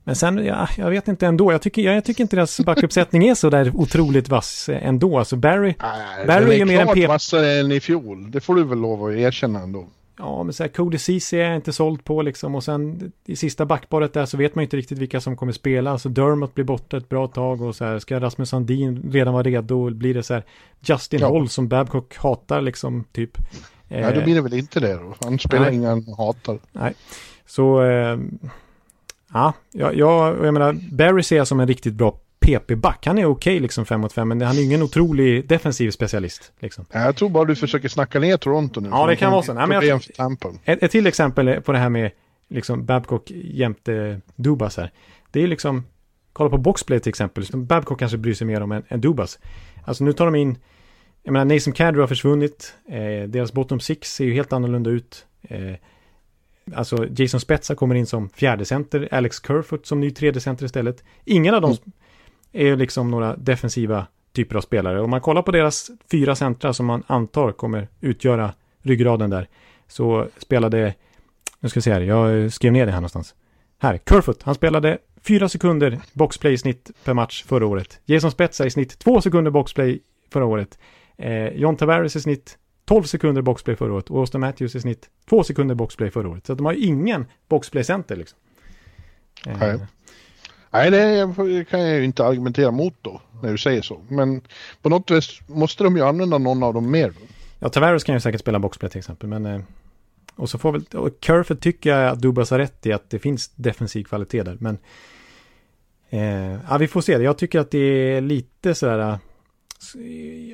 men sen, ja, jag vet inte ändå. Jag tycker, jag, jag tycker inte deras backuppsättning är så där otroligt vass ändå. Alltså Barry, Nej, Barry är, är mer en P... vassare än i fjol. Det får du väl lov att erkänna ändå. Ja, men så här, Cody Ceesay är jag inte såld på liksom. Och sen i sista backparet där så vet man inte riktigt vilka som kommer spela. Alltså Dermott blir borta ett bra tag och så här, ska Rasmus Sandin redan vara redo? Blir det så här Justin ja. Holl som Babcock hatar liksom, typ. Nej, då blir det väl inte det då. Han spelar Nej. ingen hatar. Nej, så... Eh... Ja, jag, jag, jag menar, Barry ser jag som en riktigt bra P P-back. Han är okej okay, liksom fem mot fem, men han är ingen otrolig defensiv specialist. Liksom. Jag tror bara du försöker snacka ner Toronto nu. Ja, det kan vara så. Nej, men jag, ett, ett till exempel på det här med liksom, Babcock jämte Dubas här. Det är liksom, kolla på boxplay till exempel. Babcock kanske bryr sig mer om en, en Dubas. Alltså nu tar de in, jag menar, Nason Kadri har försvunnit. Eh, deras bottom six ser ju helt annorlunda ut. Eh, Alltså Jason Spezza kommer in som fjärde center, Alex Kerfoot som ny tredje center istället. Ingen av dem är liksom några defensiva typer av spelare. Om man kollar på deras fyra centra som man antar kommer utgöra ryggraden där, så spelade, nu ska jag se här, jag skrev ner det här någonstans. Här, Kerfoot, han spelade fyra sekunder boxplay i snitt per match förra året. Jason Spezza i snitt två sekunder boxplay förra året. Eh, John Tavares i snitt tolv sekunder boxplay förra året. Och Austin Matthews i snitt två sekunder boxplay förra året. Så de har ju ingen boxplay-center liksom. Nej, eh. Nej det kan jag ju inte argumentera mot då. När du säger så. Men på något vis måste de ju använda någon av dem mer då. Ja, Tavares kan ju säkert spela boxplay till exempel. Men, eh, och så får väl... Kerfoot tycker jag att Dubas har rätt i att det finns defensiv kvalitet där. Men eh, ja, vi får se det. Jag tycker att det är lite sådär...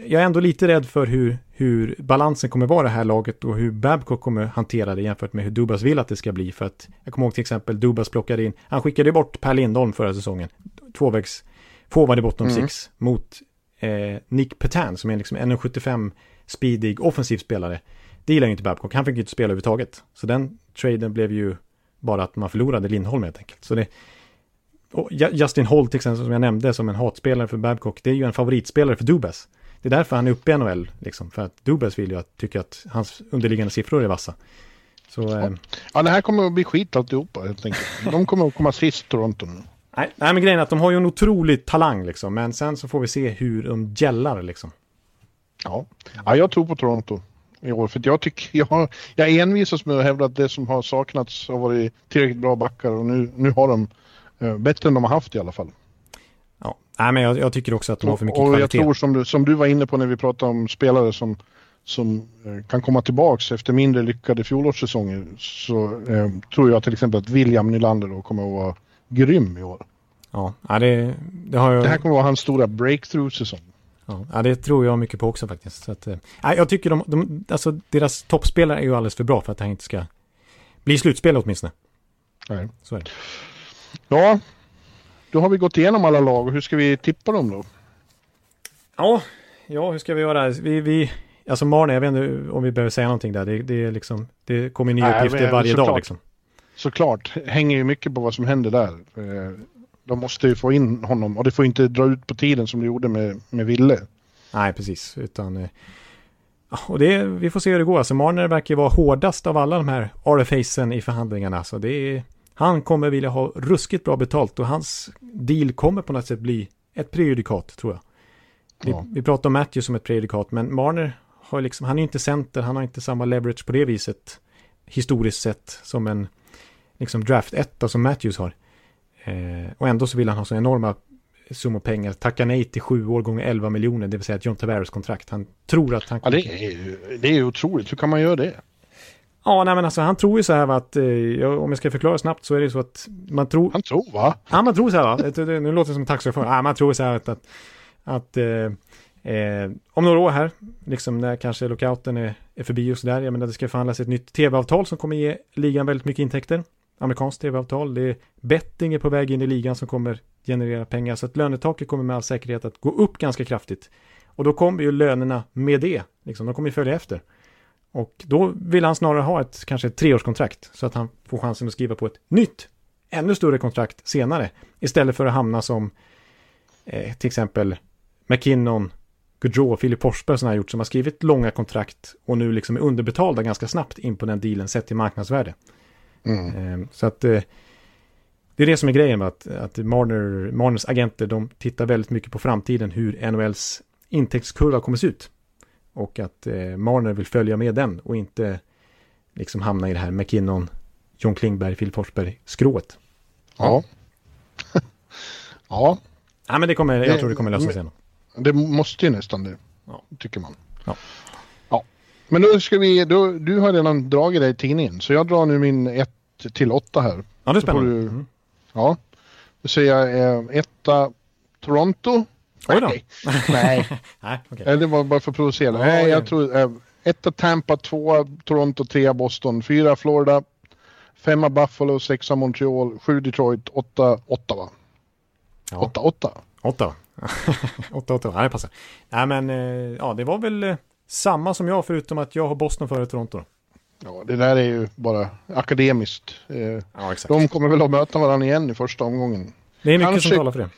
Jag är ändå lite rädd för hur, hur balansen kommer vara det här laget och hur Babcock kommer hantera det jämfört med hur Dubas vill att det ska bli. För att jag kommer ihåg till exempel Dubas plockade in, han skickade bort Per Lindholm förra säsongen, tvåvägs forward i bottom mm. six mot eh, Nick Petan som är liksom en komma sjuttiofem speedig offensiv spelare. Det gillar ju inte Babcock. Han fick ju inte spela överhuvudtaget. Så den traden blev ju bara att man förlorade Lindholm helt enkelt. Så det, Justin Holt till exempel som jag nämnde som en hatspelare för Babcock, det är ju en favoritspelare för Dubas. Det är därför han är uppe i N H L. Liksom, för att Dubas vill ju att tycka att hans underliggande siffror är vassa. Så, ja. Eh, ja, det här kommer att bli skit alltihopa helt enkelt. De kommer att komma sist Toronto nu. Nej, nej, men grejen är att de har ju en otrolig talang liksom. Men sen så får vi se hur de gällar liksom. Ja, ja jag tror på Toronto i år. För jag tycker, jag, jag envisas med att hävda att det som har saknats har varit tillräckligt bra backar. Och nu, nu har de eh, bättre än de har haft i alla fall. Ja, nej, men jag, jag tycker också att de har för mycket och kvalitet. Och jag tror som du, som du var inne på när vi pratade om spelare som... som kan komma tillbaks efter mindre lyckade fjolårssäsonger, så eh, tror jag till exempel att William Nylander då kommer att vara grym i år. Ja, det, det, har jag... det här kommer att vara hans stora breakthrough-säsong. Ja, det tror jag mycket på också faktiskt. Så att, eh, jag tycker de, de, alltså, deras toppspelare är ju alldeles för bra för att det här inte ska bli slutspel åtminstone. Nej. Så är det. Ja, då har vi gått igenom alla lag och hur ska vi tippa dem då? Ja, ja hur ska vi göra? Vi... vi... Alltså Marne, jag vet inte om vi behöver säga någonting där. Det, det, är liksom, det kommer nya Nej, uppgifter men, varje såklart, dag. Liksom. Såklart. Hänger ju mycket på vad som händer där. De måste ju få in honom. Och det får inte dra ut på tiden som det gjorde med, med Ville. Nej, precis. Utan, och det, vi får se hur det går. Alltså Marne verkar ju vara hårdast av alla de här R F A:en i förhandlingarna. Så det är, han kommer vilja ha ruskigt bra betalt. Och hans deal kommer på något sätt bli ett prejudikat, tror jag. Vi, ja. vi pratar om Matthews som ett prejudikat. Men Marne... Liksom, han är ju inte center, han har inte samma leverage på det viset historiskt sett som en liksom draft etta som Matthews har. Eh, och ändå så vill han ha så enorma summor pengar. Tacka nej till sju år gånger elva miljoner, det vill säga att John Tavares kontrakt. Han tror att han... Ja, det är ju det är otroligt. Hur kan man göra det? Ja, nej, men alltså, han tror ju så här va, att eh, om jag ska förklara snabbt så är det så att man tror... Han tror va? Ja, man tror så här va. Nu låter det som en taxichaufför. Ja, man tror så här att... att, att eh, Eh, om några år här liksom när kanske lockouten är, är förbi och sådär, jag menar det ska förhandlas ett nytt tv-avtal som kommer ge ligan väldigt mycket intäkter, amerikanskt tv-avtal, det är betting är på väg in i ligan som kommer generera pengar, så att lönetaket kommer med all säkerhet att gå upp ganska kraftigt och då kommer ju lönerna med det liksom, de kommer ju följa efter och då vill han snarare ha ett kanske ett treårskontrakt så att han får chansen att skriva på ett nytt, ännu större kontrakt senare, istället för att hamna som eh, till exempel McKinnon, Gaudreau och Filip Forsberg som har gjort, som har skrivit långa kontrakt och nu liksom är underbetalda ganska snabbt in på den dealen sett i marknadsvärde. Mm. Ehm, så att eh, det är det som är grejen med att, att Marner, Marners agenter, de tittar väldigt mycket på framtiden, hur N H L:s intäktskurva kommer se ut. Och att eh, Marner vill följa med den och inte liksom hamna i det här McKinnon, John Klingberg, Filip Forsberg-skrået. Ja. Ja. ja. Ja, men det kommer, jag tror det kommer lösa sig igenom. Det måste ju nästan det, ja. tycker man. Ja. Ja. Men då ska vi, då, du har redan dragit dig tidningen, så jag drar nu min ett till åtta här. Ja, det är spännande. Du, mm. Ja, då säger jag etta Toronto. Oj då. Nej, Nej. Nej okay. Det var bara för att provocera. Nej, ja, ja. jag tror äh, etta Tampa, tvåa Toronto, trea Boston, fyra Florida, femma Buffalo, sexa Montreal, sju Detroit, åtta Ottawa. åtta åtta åtta åtta åtta nej passar. Nej men eh, ja det var väl eh, samma som jag förutom att jag har Boston före Toronto. Ja, det där är ju bara akademiskt. Eh, ja, exakt. De kommer väl att möta varandra igen i första omgången. Det är mycket kanske, som talar för det.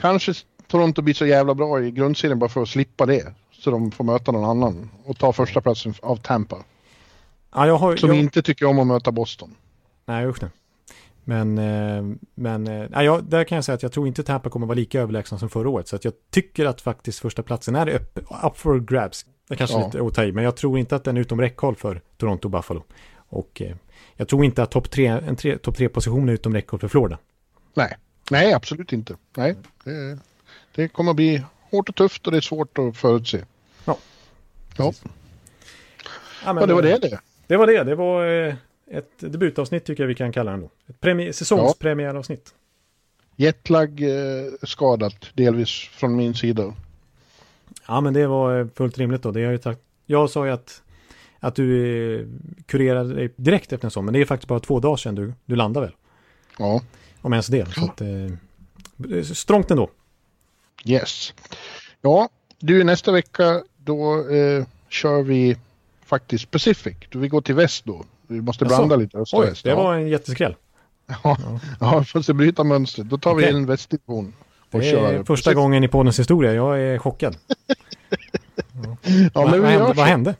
Kanske Toronto blir så jävla bra i grundserien bara för att slippa det, så de får möta någon annan och ta första platsen av Tampa. Ja, jag har, som jag... inte tycker om att möta Boston. Nej, just det. Men, men äh, ja, där kan jag säga att jag tror inte Tampa kommer vara lika överlägsen som förra året. Så att jag tycker att faktiskt första platsen är upp, up for grabs. Det kanske är ja. lite otaj, men jag tror inte att den är utom räckhåll för Toronto och Buffalo. Och eh, jag tror inte att topp tre, en tre, topp tre position är utom räckhåll för Florida. Nej, nej absolut inte. Nej, det, det kommer bli hårt och tufft och det är svårt att förutse. Ja, ja. ja, men, ja det var det det. Det var det, det var... Eh, ett debutavsnitt tycker jag vi kan kalla det ändå. Ett premi- säsongspremiäravsnitt. Ja. Jetlag eh, skadat delvis från min sida. Ja, men det var fullt rimligt då. Det jag, ju tack- jag sa ju att, att du eh, kurerade dig direkt efter en sån, men det är faktiskt bara två dagar sedan du, du landade väl? Ja. Om ens det. Så att, eh, strångt ändå. Yes. Ja, Du, nästa vecka då eh, kör vi faktiskt Pacific. Då vi går till väst då. Vi måste alltså, blanda lite. Oj, väst, det ja. var en jätteskräll. Ja, ja för att bryta mönster. Då tar okay. vi en västdivision. Och det är första Pacific. gången i poddens historia. Jag är chockad. ja, ja, men vad, vi hände, vad hände?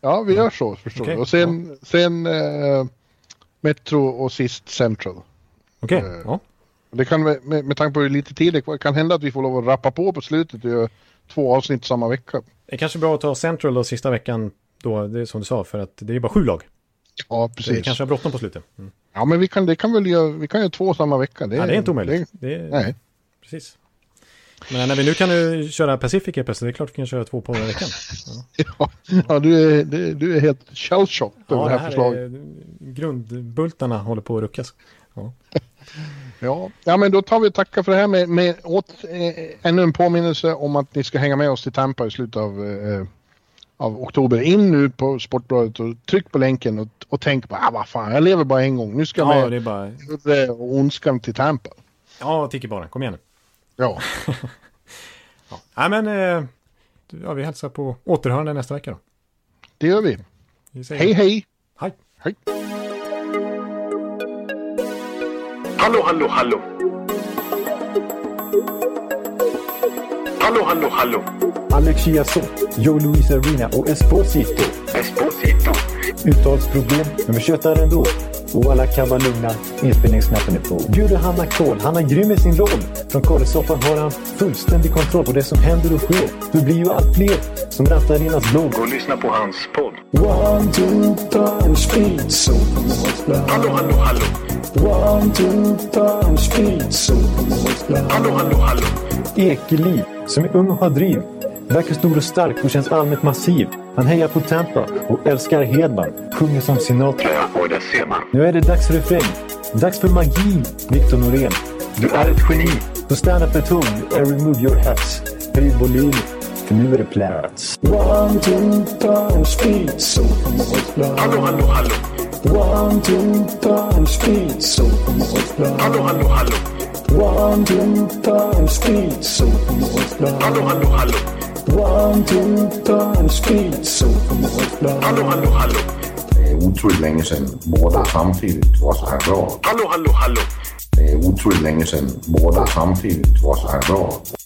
Ja, vi gör så förstår okay. du. Och sen, ja. sen eh, Metro och sist Central. Okej, okay. eh, ja. Det kan, med, med tanke på lite tid, det kan hända att vi får lov att rappa på på slutet och göra två avsnitt samma vecka. Det är kanske bra att ta Central då sista veckan då, det är som du sa, för att det är bara sju lag. Ja, precis. Det kanske är bråttom på slutet. Mm. Ja, men vi kan, det kan väl göra, vi kan göra två samma vecka. Det, ja, det är inte omöjligt. Det, det, nej. Precis. Men när vi nu kan du köra Pacific E P S, så det är klart att vi kan köra två på den veckan. Ja, ja, ja du, är, du, du är helt shell-shocked ja, över det här, här förslaget. Är, grundbultarna håller på att ruckas. Ja. Ja. ja, men då tar vi och tackar för det här med, med åt, eh, ännu en påminnelse om att ni ska hänga med oss till Tampa i slutet av, eh, av oktober. In nu på Sportbladet och tryck på länken och, och tänk på, ah, vad fan, jag lever bara en gång. Nu ska jag med bara... och ondskan till Tampa. Ja, tycker bara. Kom igen nu. Ja. ja. ja, men eh, ja, vi hälsar på återhörande nästa vecka då. Det gör vi. vi hej, hej. Hej. Hej. Hallå, hallå, hallå. Hallå, hallå, hallå. Alex Chiasson, Joe Luis Arena och Esposito. Esposito. Uttalsproblem, men vi tjötar ändå. Och alla kan vara lugna, inspelningsknappen är på. Bjuder Hanna Kohl, han är grym i sin roll. Från Kållesoffan har han fullständig kontroll på det som händer och sker. Det blir ju allt fler som rattar in hans blogg. Och lyssna på hans podd. One, two, times speed, so hallå, hallå, hallå. One, two, times speed, so hallå, hallå, hallå. Ekeliv, som är ung och har driv. Verkar stor och stark och känns allmänt massiv. Han hejar på Tampa och älskar Hedman. Sjunger som Sinatra. Ja, och det ser man. Nu är det dags för refräng. Dags för magi, Viktor Norén. Du är ett geni. Så stand up at home and remove your hats. Höj volym, för nu är det plats. One, two, times speed, so hallå, hallå, hallå. One, two, times speed, so hallå, hallå, hallå. One, two, times speed, so hallå, hallå, hallå. One, two, times speed, so hallå, hallå, hallå. Det är otroligt länge sedan båda samtidigt var så här bra. Hallå, hallå, hallå. Det är otroligt länge sedan båda samtidigt var så här bra.